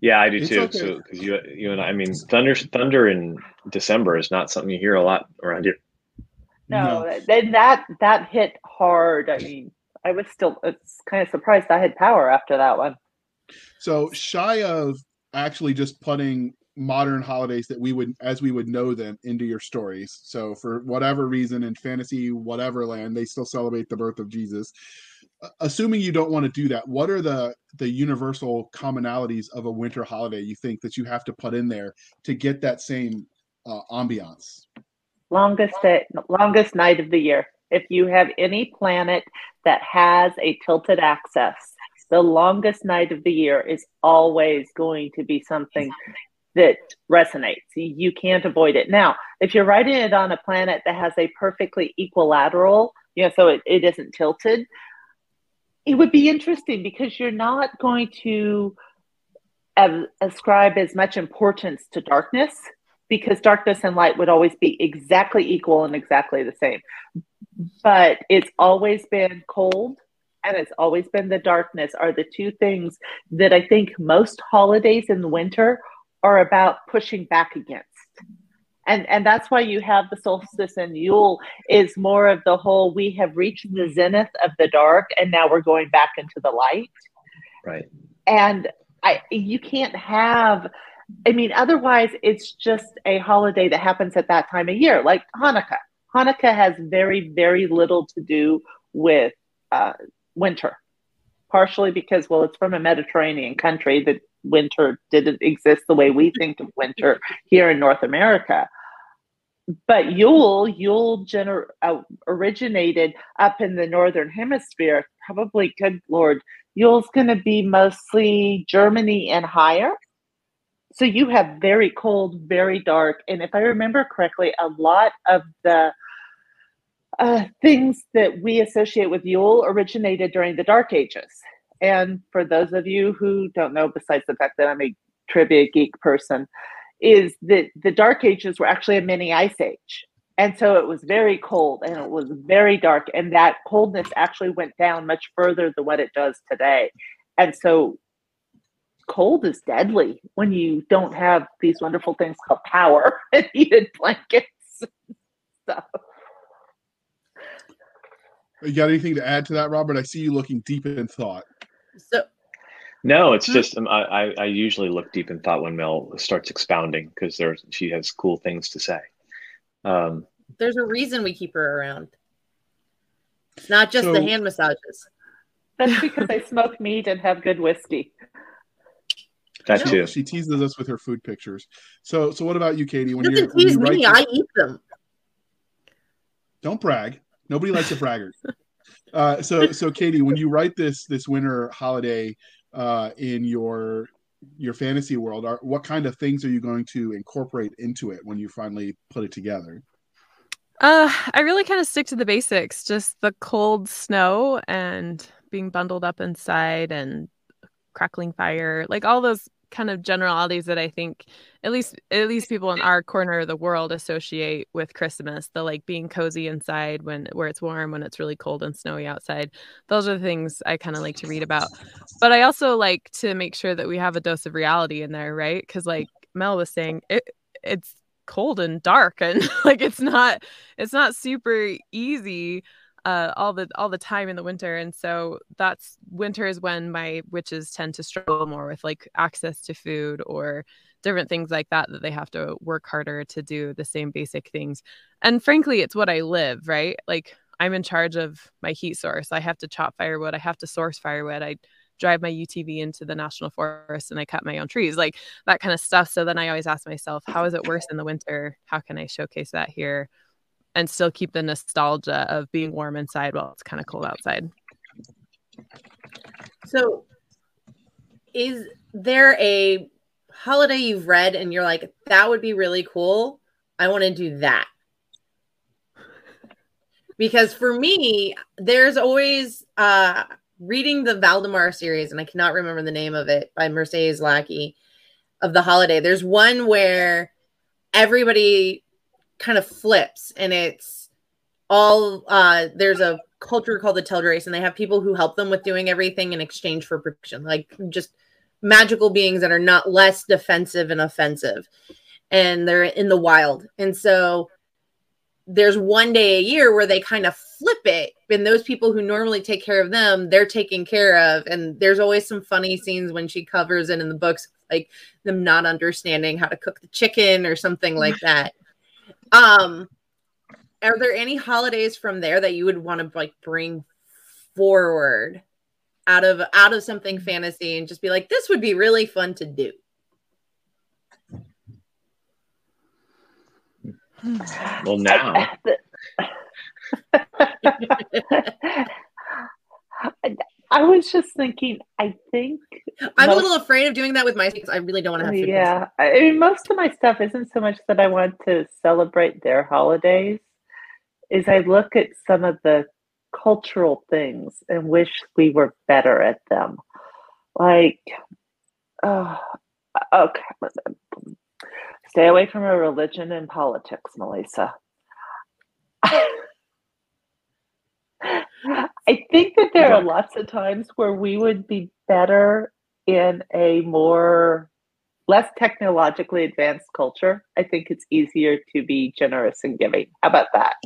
Yeah, I do too. Okay. So, because you and I mean, thunder in December is not something you hear a lot around here. No, then that hit hard. I mean, I was still kind of surprised I had power after that one. So shy of actually just putting modern holidays that we would know them into your stories. So for whatever reason in fantasy, whatever land, they still celebrate the birth of Jesus. Assuming you don't want to do that, what are the universal commonalities of a winter holiday you think that you have to put in there to get that same ambiance? Longest night of the year. If you have any planet that has a tilted axis, the longest night of the year is always going to be something that resonates. You can't avoid it. Now, if you're writing it on a planet that has a perfectly equilateral, so it isn't tilted, it would be interesting because you're not going to ascribe as much importance to darkness, because darkness and light would always be exactly equal and exactly the same. But it's always been cold and it's always been the darkness are the two things that I think most holidays in the winter are about pushing back against. And that's why you have the solstice and Yule is more of the whole, we have reached the zenith of the dark and now we're going back into the light. Right. And you can't have, I mean, otherwise it's just a holiday that happens at that time of year, like Hanukkah. Hanukkah has very, very little to do with winter, partially because, well, it's from a Mediterranean country that winter didn't exist the way we think of winter here in North America. But Yule originated up in the Northern Hemisphere. Probably, good Lord, Yule's going to be mostly Germany and higher. So you have very cold, very dark. And if I remember correctly, a lot of the things that we associate with Yule originated during the Dark Ages. And for those of you who don't know, besides the fact that I'm a trivia geek person, is that the Dark Ages were actually a mini ice age. And so it was very cold and it was very dark. And that coldness actually went down much further than what it does today. And so cold is deadly when you don't have these wonderful things called power and heated blankets and stuff. You got anything to add to that, Robert? I see you looking deep in thought. No, it's just I usually look deep in thought when Mel starts expounding because she has cool things to say. There's a reason we keep her around. It's not just the hand massages. That's because I smoke meat and have good whiskey. That too. She teases us with her food pictures. So what about you, Katie? When you tease me, I eat them. Don't brag. Nobody likes a braggart. So Katie, when you write this winter holiday in your fantasy world, what kind of things are you going to incorporate into it when you finally put it together? I really kind of stick to the basics, just the cold snow and being bundled up inside and crackling fire, like all those kind of generalities that I think at least people in our corner of the world associate with Christmas, the like being cozy inside where it's warm, when it's really cold and snowy outside. Those are the things I kind of like to read about. But I also like to make sure that we have a dose of reality in there, right? Because like Mel was saying, it's cold and dark and like it's not super easy all the time in the winter. And so that's winter is when my witches tend to struggle more with like access to food or different things like that they have to work harder to do the same basic things. And frankly, it's what I live, right? Like I'm in charge of my heat source. I have to chop firewood. I have to source firewood. I drive my UTV into the national forest and I cut my own trees, like that kind of stuff. So then I always ask myself, how is it worse in the winter? How can I showcase that here and still keep the nostalgia of being warm inside while it's kind of cold outside? So Is there a holiday you've read and you're like, that would be really cool, I want to do that? Because for me, there's always reading the Valdemar series, and I cannot remember the name of it, by Mercedes Lackey, of the holiday. There's one where everybody kind of flips, and it's all there's a culture called the Teldrace, and they have people who help them with doing everything in exchange for protection, like just magical beings that are not less defensive and offensive, and they're in the wild. And so there's one day a year where they kind of flip it, and those people who normally take care of them, they're taken care of. And there's always some funny scenes when she covers it in the books, like them not understanding how to cook the chicken or something like that. Are there any holidays from there that you would want to like bring forward out of something fantasy and just be like, this would be really fun to do? Well, now I was just thinking, I think I'm a little afraid of doing that with my kids. I really don't want to have to. Yeah, I mean, most of my stuff isn't so much that I want to celebrate their holidays, is I look at some of the cultural things and wish we were better at them. Like, okay. Stay away from a religion and politics, Melissa. I think that there are lots of times where we would be better in a more, less technologically advanced culture. I think it's easier to be generous and giving. How about that?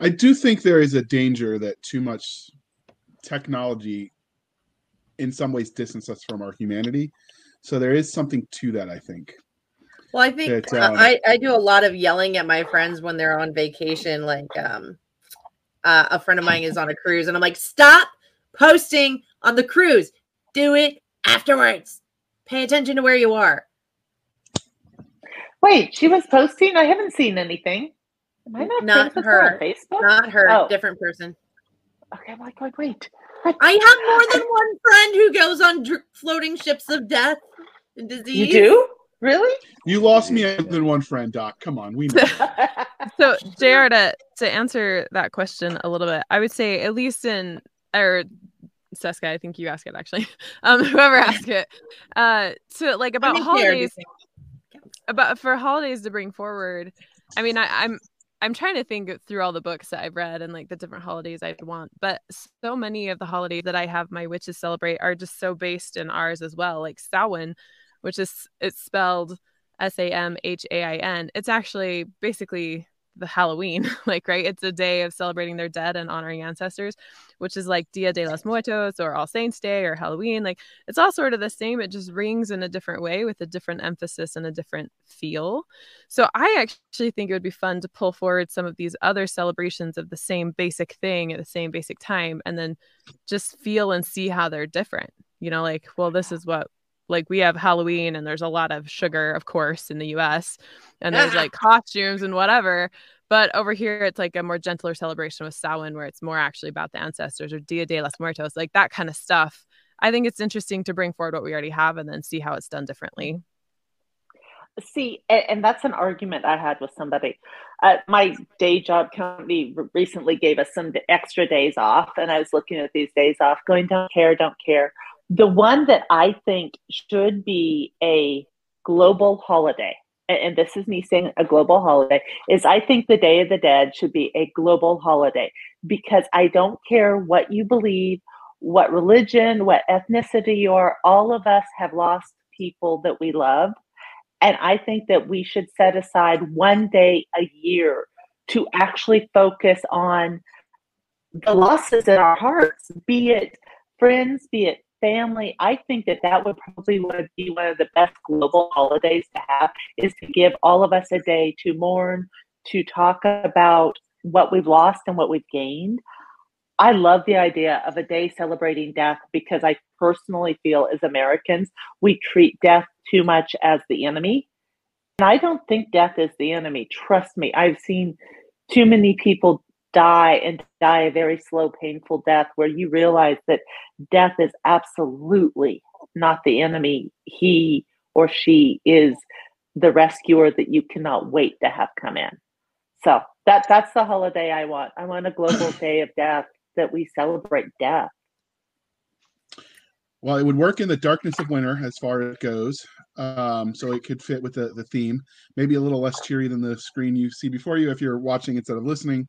I do think there is a danger that too much technology in some ways distances us from our humanity. So there is something to that, I think. Well, I think that, I do a lot of yelling at my friends when they're on vacation. Like a friend of mine is on a cruise, and I'm like, stop posting on the cruise. Do it afterwards. Pay attention to where you are. Wait, she was posting? I haven't seen anything. Am I not her on Facebook? Not her. Oh. Different person. Okay, I'm like, wait. I have more than one friend who goes on floating ships of death and disease. You do? Really? You lost me more than one friend, Doc. Come on, we know. So, JR, to answer that question a little bit, I would say at least in, or Seska, I think you asked it actually, whoever asked it, to like about holidays, about for holidays to bring forward. I mean, I'm trying to think through all the books that I've read and like the different holidays I'd want, but so many of the holidays that I have my witches celebrate are just so based in ours as well. Like Samhain, which is, it's spelled S-A-M-H-A-I-N. It's actually basically the Halloween, like, right? It's a day of celebrating their dead and honoring ancestors, which is like Dia de los Muertos or All Saints Day or Halloween. Like, it's all sort of the same. It just rings in a different way with a different emphasis and a different feel. So I actually think it would be fun to pull forward some of these other celebrations of the same basic thing at the same basic time, and then just feel and see how they're different. You know, like, well, this is what, like, we have Halloween and there's a lot of sugar, of course, in the US, and there's like costumes and whatever. But over here, it's like a more gentler celebration with Samhain, where it's more actually about the ancestors, or Dia de los Muertos, like that kind of stuff. I think it's interesting to bring forward what we already have and then see how it's done differently. See, and that's an argument I had with somebody. My day job company recently gave us some extra days off, and I was looking at these days off going, don't care, don't care. The one that I think should be a global holiday, and this is me saying a global holiday, is I think the Day of the Dead should be a global holiday, because I don't care what you believe, what religion, what ethnicity you are, all of us have lost people that we love. And I think that we should set aside one day a year to actually focus on the losses in our hearts, be it friends, be it family. I think that that would probably would be one of the best global holidays to have, is to give all of us a day to mourn, to talk about what we've lost and what we've gained. I love the idea of a day celebrating death, because I personally feel as Americans, we treat death too much as the enemy. And I don't think death is the enemy. Trust me, I've seen too many people die and die a very slow, painful death where you realize that death is absolutely not the enemy. He or she is the rescuer that you cannot wait to have come in. So that's the holiday I want. I want a global day of death that we celebrate death. Well, it would work in the darkness of winter as far as it goes. So it could fit with the theme. Maybe a little less cheery than the screen you see before you if you're watching instead of listening.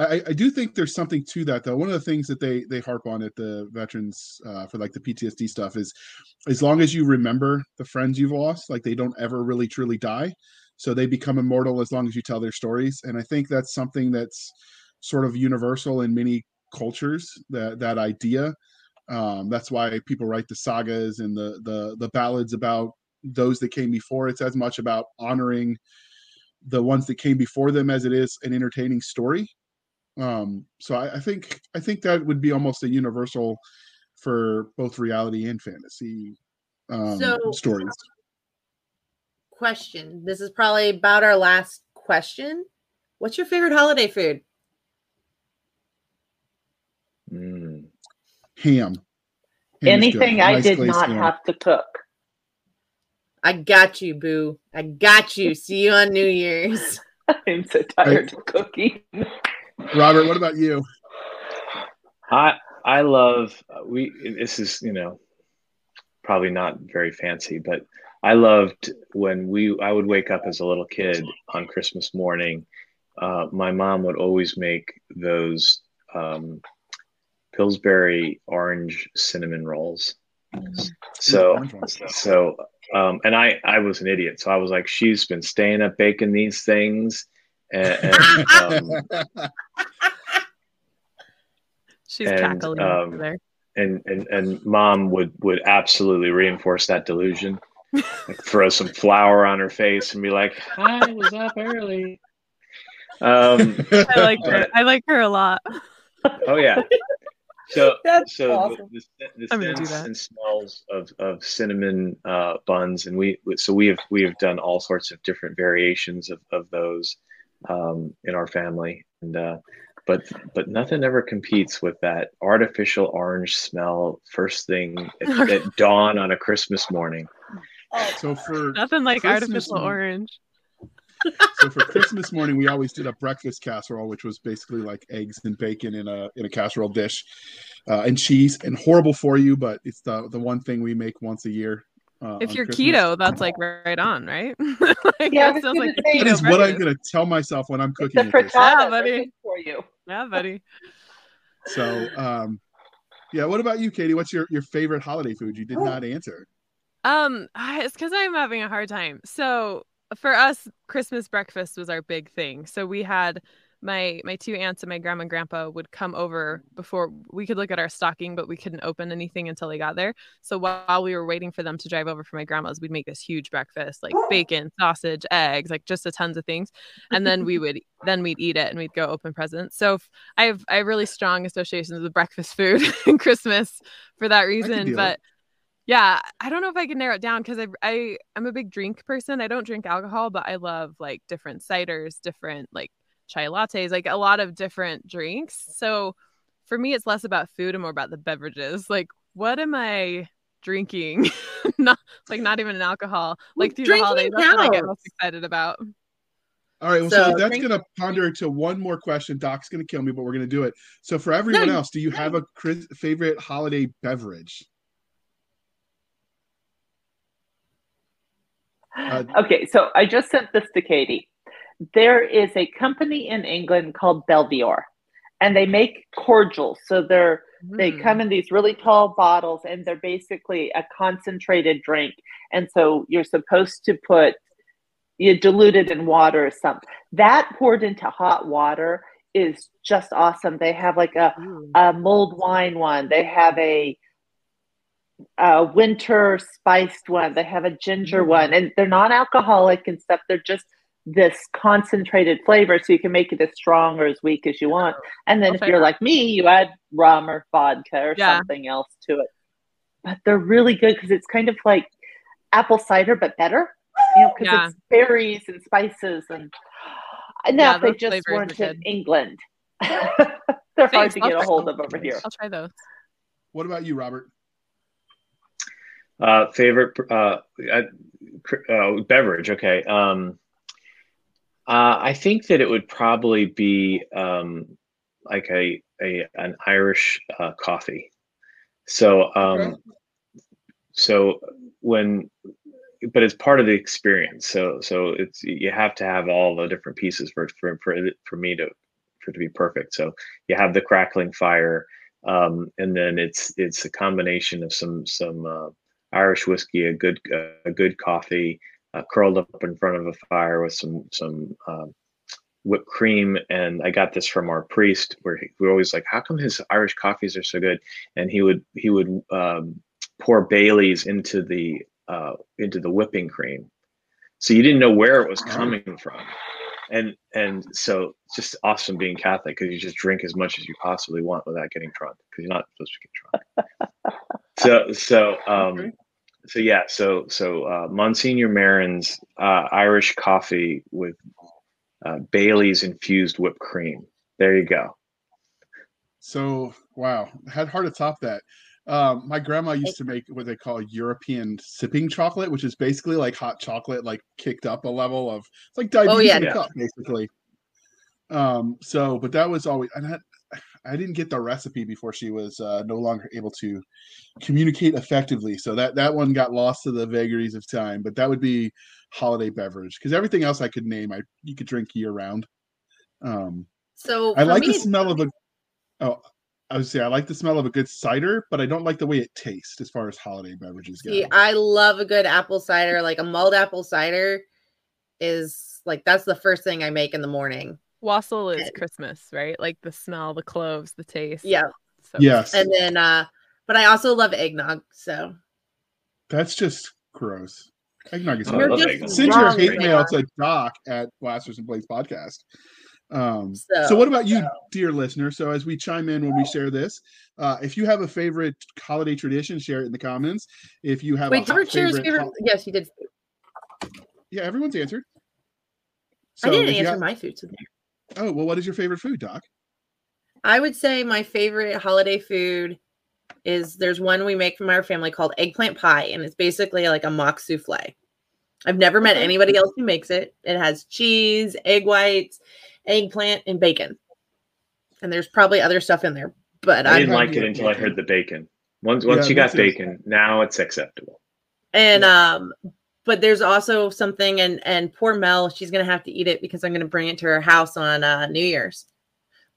I do think there's something to that, though. One of the things that they harp on at the veterans for like the PTSD stuff is as long as you remember the friends you've lost, like they don't ever really truly die. So they become immortal as long as you tell their stories. And I think that's something that's sort of universal in many cultures, that idea. That's why people write the sagas and the ballads about those that came before. It's as much about honoring the ones that came before them as it is an entertaining story. So I think that would be almost a universal for both reality and fantasy stories. Question. This is probably about our last question. What's your favorite holiday food? Ham. Anything I did not have to cook. I got you, boo. I got you. See you on New Year's. I'm so tired of cooking. Robert, what about you? I love, this is, probably not very fancy, but I loved when I would wake up as a little kid on Christmas morning. My mom would always make those, Pillsbury orange cinnamon rolls. So and I was an idiot. So I was like, she's been staying up baking these things. She's cackling over there. And mom would absolutely reinforce that delusion. Like throw some flour on her face and be like, I was up early. I like her. I like her a lot. Oh yeah. So awesome. The scents and smells of cinnamon buns, and we have done all sorts of different variations of those in our family, and but nothing ever competes with that artificial orange smell first thing at dawn on a Christmas morning. So for nothing like Christmas artificial morning. Orange. So for Christmas morning, we always did a breakfast casserole, which was basically like eggs and bacon in a casserole dish, and cheese. And horrible for you, but it's the one thing we make once a year. If you're Christmas. Keto, that's like right on, right? Like, yeah, that sounds like that is breakfast. What I'm going to tell myself when I'm cooking. Yeah, buddy. For you. Yeah, buddy. So, yeah. What about you, Katie? What's your favorite holiday food? You did not answer. It's because I'm having a hard time. So. For us, Christmas breakfast was our big thing. So we had my two aunts and my grandma and grandpa would come over before we could look at our stocking, but we couldn't open anything until they got there. So while we were waiting for them to drive over for my grandma's, we'd make this huge breakfast, like bacon, sausage, eggs, like just a tons of things. And then we'd eat it and we'd go open presents. So I have really strong associations with breakfast food and Christmas for that reason. But yeah, I don't know if I can narrow it down because I'm a big drink person. I don't drink alcohol, but I love like different ciders, different like chai lattes, like a lot of different drinks. So for me, it's less about food and more about the beverages. Like, what am I drinking? Not even an alcohol. Like through the holidays, that's what I get most excited about. All right, well, so that's going to ponder to one more question. Doc's going to kill me, but we're going to do it. So for everyone else, do you have a favorite holiday beverage? Okay, so I just sent this to Katie. There is a company in England called Belvior, and they make cordials. So they come in these really tall bottles, and they're basically a concentrated drink. And so you're supposed to dilute it in water or something. That poured into hot water is just awesome. They have like a mulled wine one. They have a winter spiced one. They have a ginger one, and they're non-alcoholic and stuff. They're just this concentrated flavor, so you can make it as strong or as weak as you want. And then if you're like me, you add rum or vodka or something else to it. But they're really good because it's kind of like apple cider, but better. Because it's berries and spices, and they just weren't in England. They're hard to get a hold of over here. I'll try those. What about you, Robert? Favorite beverage? Okay. I think that it would probably be like an Irish coffee. So but it's part of the experience. So it's, you have to have all the different pieces for it to be perfect. So you have the crackling fire, and then it's a combination of some Irish whiskey, a good coffee, curled up in front of a fire with some whipped cream. And I got this from our priest, where we were always like, how come his Irish coffees are so good? And he would pour Baileys into the whipping cream, so you didn't know where it was coming from. And so it's just awesome being Catholic, because you just drink as much as you possibly want without getting drunk, because you're not supposed to get drunk. So Monsignor Marin's Irish coffee with Bailey's infused whipped cream. There you go. So wow, hard to top that. My grandma used to make what they call European sipping chocolate, which is basically like hot chocolate, like kicked up a level of, it's like diabetes in a cup, basically. But that was always, and I didn't get the recipe before she was no longer able to communicate effectively. So that one got lost to the vagaries of time, but that would be holiday beverage. 'Cause everything else I could name, you could drink year round. I like the smell of a good cider, but I don't like the way it tastes as far as holiday beverages go. See, I love a good apple cider. Like a mulled apple cider is like, that's the first thing I make in the morning. Wassail is Christmas, right? Like the smell, the cloves, the taste. Yeah. So. Yes. And then, but I also love eggnog. So that's just gross. Eggnog is gross. Send your hate mail to Doc at Blasters and Blades podcast. So what about you, dear listener? So as we chime in when we share this, if you have a favorite holiday tradition, share it in the comments. If you have yes, you did. Yeah, everyone's answered. So I didn't answer my food today. Oh, well, what is your favorite food, Doc? I would say my favorite holiday food is, there's one we make from our family called eggplant pie, and it's basically like a mock souffle. I've never met anybody else who makes it. It has cheese, egg whites, eggplant, and bacon. And there's probably other stuff in there, but I didn't like it until I heard the bacon. Once you got bacon, now it's acceptable. And but there's also something, and poor Mel, she's gonna have to eat it because I'm gonna bring it to her house on New Year's.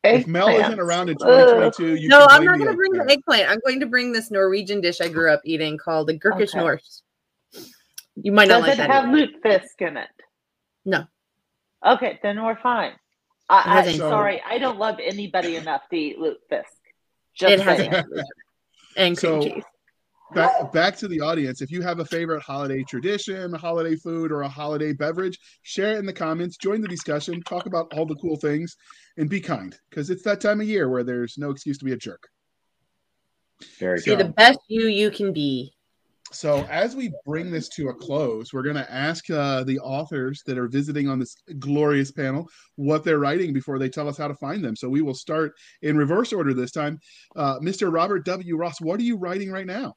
If Mel isn't around in 2022, no, I'm not gonna bring the eggplant. I'm going to bring this Norwegian dish I grew up eating called the Gurkish Norse. You might not like that. Does it have lutefisk in it? No. Okay, then we're fine. I'm sorry, I don't love anybody enough to eat lutefisk. Just it has and cream cheese. Back to the audience. If you have a favorite holiday tradition, a holiday food, or a holiday beverage, share it in the comments. Join the discussion. Talk about all the cool things, and be kind, because it's that time of year where there's no excuse to be a jerk. Be the best you can be. So as we bring this to a close, we're going to ask the authors that are visiting on this glorious panel what they're writing before they tell us how to find them. So we will start in reverse order this time. Mr. Robert W. Ross, what are you writing right now?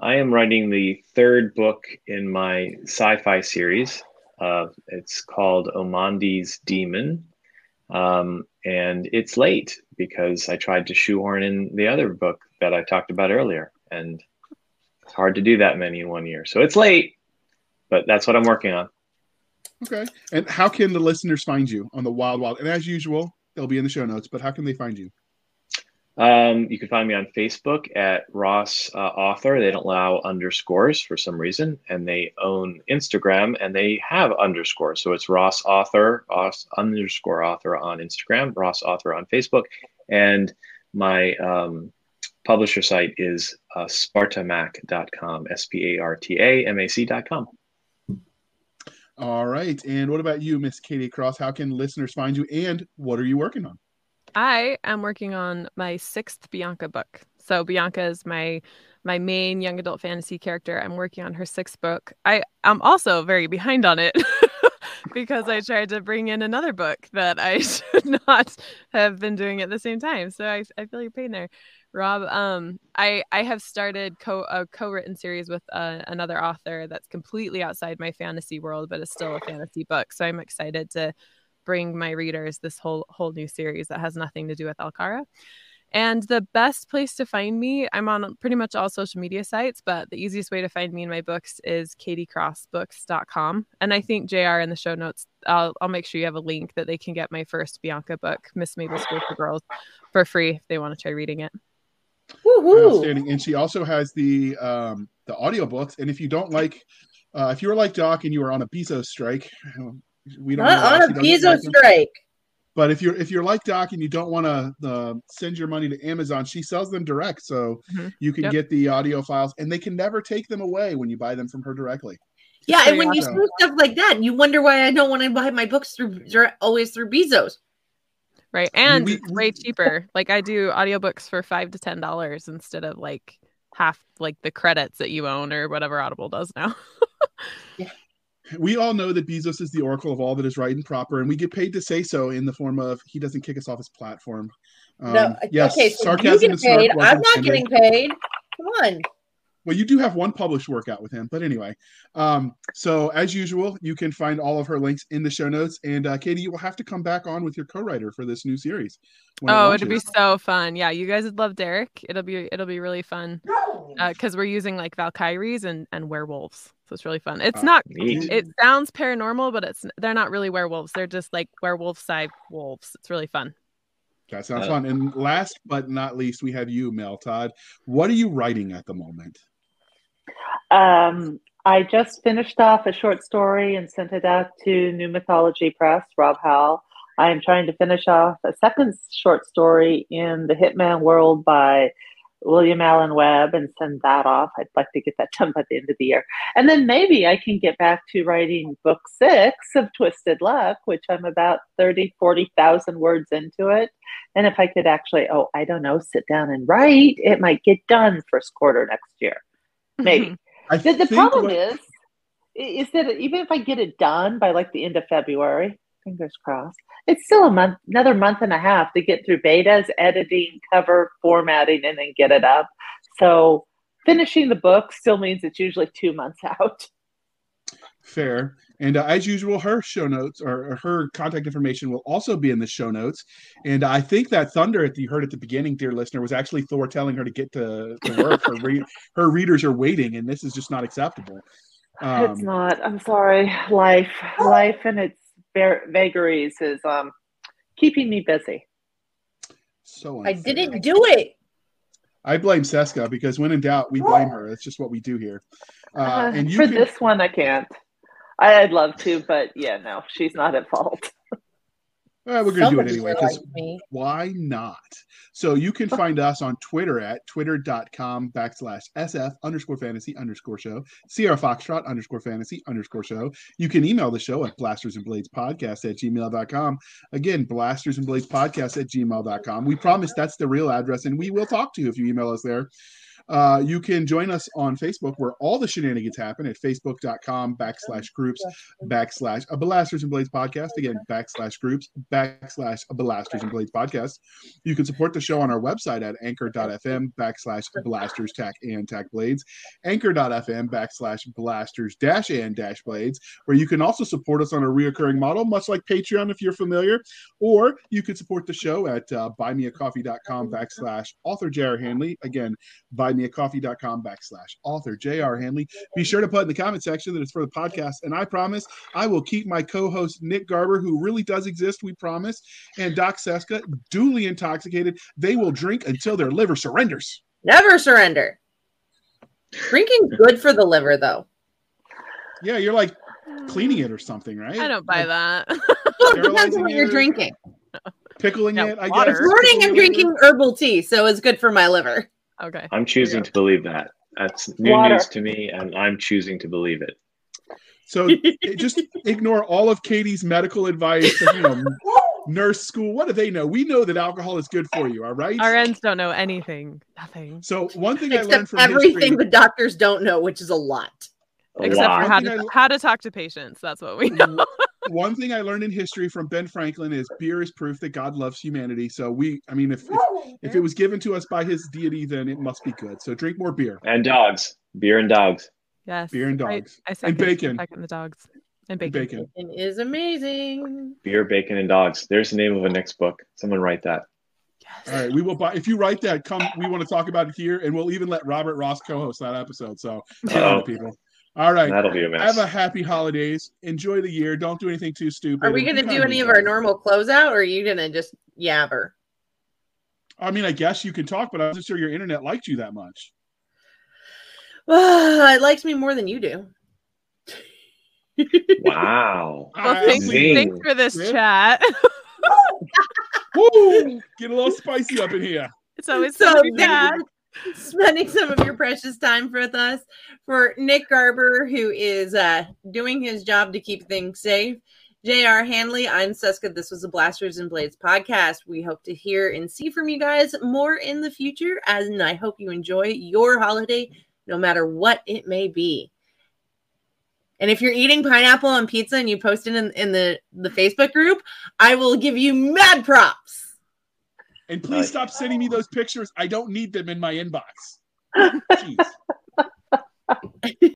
I am writing the third book in my sci-fi series. It's called Omondi's Demon. And it's late because I tried to shoehorn in the other book that I talked about earlier. And it's hard to do that many in one year. So it's late, but that's what I'm working on. Okay. And how can the listeners find you on the Wild? And as usual, they'll be in the show notes, but how can they find you? You can find me on Facebook at Ross Author. They don't allow underscores for some reason, and they own Instagram and they have underscores. So it's Ross Author, _author on Instagram, Ross Author on Facebook. And my, publisher site is spartamac.com, SpartaMac.com. All right. And what about you, Miss Katie Cross? How can listeners find you, and what are you working on? I am working on my 6th Bianca book. So Bianca is my main young adult fantasy character. I'm working on her 6th book. I'm also very behind on it. because I tried to bring in another book that I should not have been doing at the same time. So I feel your pain there, Rob. I have started a co-written series with another author that's completely outside my fantasy world, but it's still a fantasy book. So I'm excited to bring my readers this whole new series that has nothing to do with Alcara. And the best place to find me, I'm on pretty much all social media sites, but the easiest way to find me and my books is katiecrossbooks.com. And I think, JR, in the show notes, I'll make sure you have a link that they can get my first Bianca book, Miss Mabel's School for Girls, for free if they want to try reading it. Woo-hoo. Outstanding. And she also has the audiobooks. And if you don't like, if you were like Doc and you were on a Bezos strike, we don't know. On a Bezos strike. But if you're like Doc and you don't want to send your money to Amazon, she sells them direct, so you can get the audio files, and they can never take them away when you buy them from her directly. Yeah, and when you see stuff like that, you wonder why I don't want to buy my books always through Bezos. Right, and it's way cheaper. Like I do audiobooks for $5 to $10 instead of like half like the credits that you own or whatever Audible does now. Yeah. We all know that Bezos is the oracle of all that is right and proper, and we get paid to say so in the form of he doesn't kick us off his platform. No, yes, okay, so sarcasm is paid. I'm not getting paid. Come on. Well, you do have one published workout with him, but anyway. So as usual, you can find all of her links in the show notes, and Katie, you will have to come back on with your co-writer for this new series. Oh, it'll be so fun! Yeah, you guys would love Derek. It'll be really fun because we're using like Valkyries and werewolves, so it's really fun. It's not. Neat. It sounds paranormal, but they're not really werewolves. They're just like werewolf-side wolves. It's really fun. That sounds fun. And last but not least, we have you, Mel Todd. What are you writing at the moment? I just finished off a short story and sent it out to New Mythology Press, Rob Howell. I am trying to finish off a second short story in the Hitman World by William Allen Webb and send that off. I'd like to get that done by the end of the year. And then maybe I can get back to writing book 6 of Twisted Luck, which I'm about 40,000 words into it. And if I could actually, sit down and write, it might get done first quarter next year. Maybe. The problem is that even if I get it done by like the end of February, fingers crossed, it's still another month and a half to get through betas, editing, cover, formatting, and then get it up. So finishing the book still means it's usually 2 months out. Fair. And as usual, her show notes or her contact information will also be in the show notes. And I think that thunder that you heard at the beginning, dear listener, was actually Thor telling her to get to work. Her readers are waiting, and this is just not acceptable. It's not. I'm sorry. Life and its vagaries is keeping me busy. So unfair. I didn't do it. I blame Seska because when in doubt, we blame her. That's just what we do here. And you this one, I can't. I'd love to, but yeah, no, she's not at fault. All right, we're going to do it anyway, because why not? So you can find us on Twitter at twitter.com/SF_fantasy_show, CR Foxtrot_fantasy_show. You can email the show at blastersandbladespodcast@gmail.com. Again, blastersandbladespodcast@gmail.com. We promise that's the real address, and we will talk to you if you email us there. You can join us on Facebook where all the shenanigans happen at facebook.com/groups/Blasters and Blades podcast. Again, /groups/Blasters and Blades podcast. You can support the show on our website at anchor.fm/blasters-and-blades, anchor.fm/blasters-and-blades, where you can also support us on a reoccurring model, much like Patreon if you're familiar, or you can support the show at buymeacoffee.com/author J.R. Hanley. Again, buymeacoffee.com/author J.R. Hanley. Be sure to put in the comment section that it's for the podcast, and I promise I will keep my co-host Nick Garber, who really does exist, we promise, and Doc Seska duly intoxicated. They will drink until their liver surrenders. Never surrender. Drinking good for the liver, though. Yeah, you're like cleaning it or something, right? I don't buy that. Well, it depends on what you're drinking. Pickling it, I guess. This morning I'm drinking herbal tea, so it's good for my liver. Okay. I'm choosing to believe that. That's new news to me, and I'm choosing to believe it. So just ignore all of Katie's medical advice, nurse school. What do they know? We know that alcohol is good for you, all right? RNs don't know anything. Nothing. So one thing I learned from everything history, the doctors don't know, which is a lot. Except for how to talk to patients. That's what we know. One thing I learned in history from Ben Franklin is beer is proof that God loves humanity. So if it was given to us by his deity, then it must be good. So drink more beer and dogs. Beer and dogs. Yes. Beer and dogs. And bacon. Second the dogs. And bacon. And bacon. It is amazing. Beer, bacon, and dogs. There's the name of a next book. Someone write that. Yes. All right, we will buy. If you write that, come. We want to talk about it here, and we'll even let Robert Ross co-host that episode. So, people. All right, that'll be a mess. Have a happy holidays. Enjoy the year. Don't do anything too stupid. Are we going to do any of our normal closeout, or are you going to just yabber? I mean, I guess you can talk, but I wasn't sure your internet liked you that much. It likes me more than you do. Wow! Well, thanks for this chat. Woo! Get a little spicy up in here. It's always so bad. Spending some of your precious time with us. For Nick Garber, who is doing his job to keep things safe. J.R. Hanley, I'm Suska. This was the Blasters and Blades podcast. We hope to hear and see from you guys more in the future. And I hope you enjoy your holiday, no matter what it may be. And if you're eating pineapple on pizza and you post it in the Facebook group, I will give you mad props. And please stop sending me those pictures. I don't need them in my inbox. Jeez.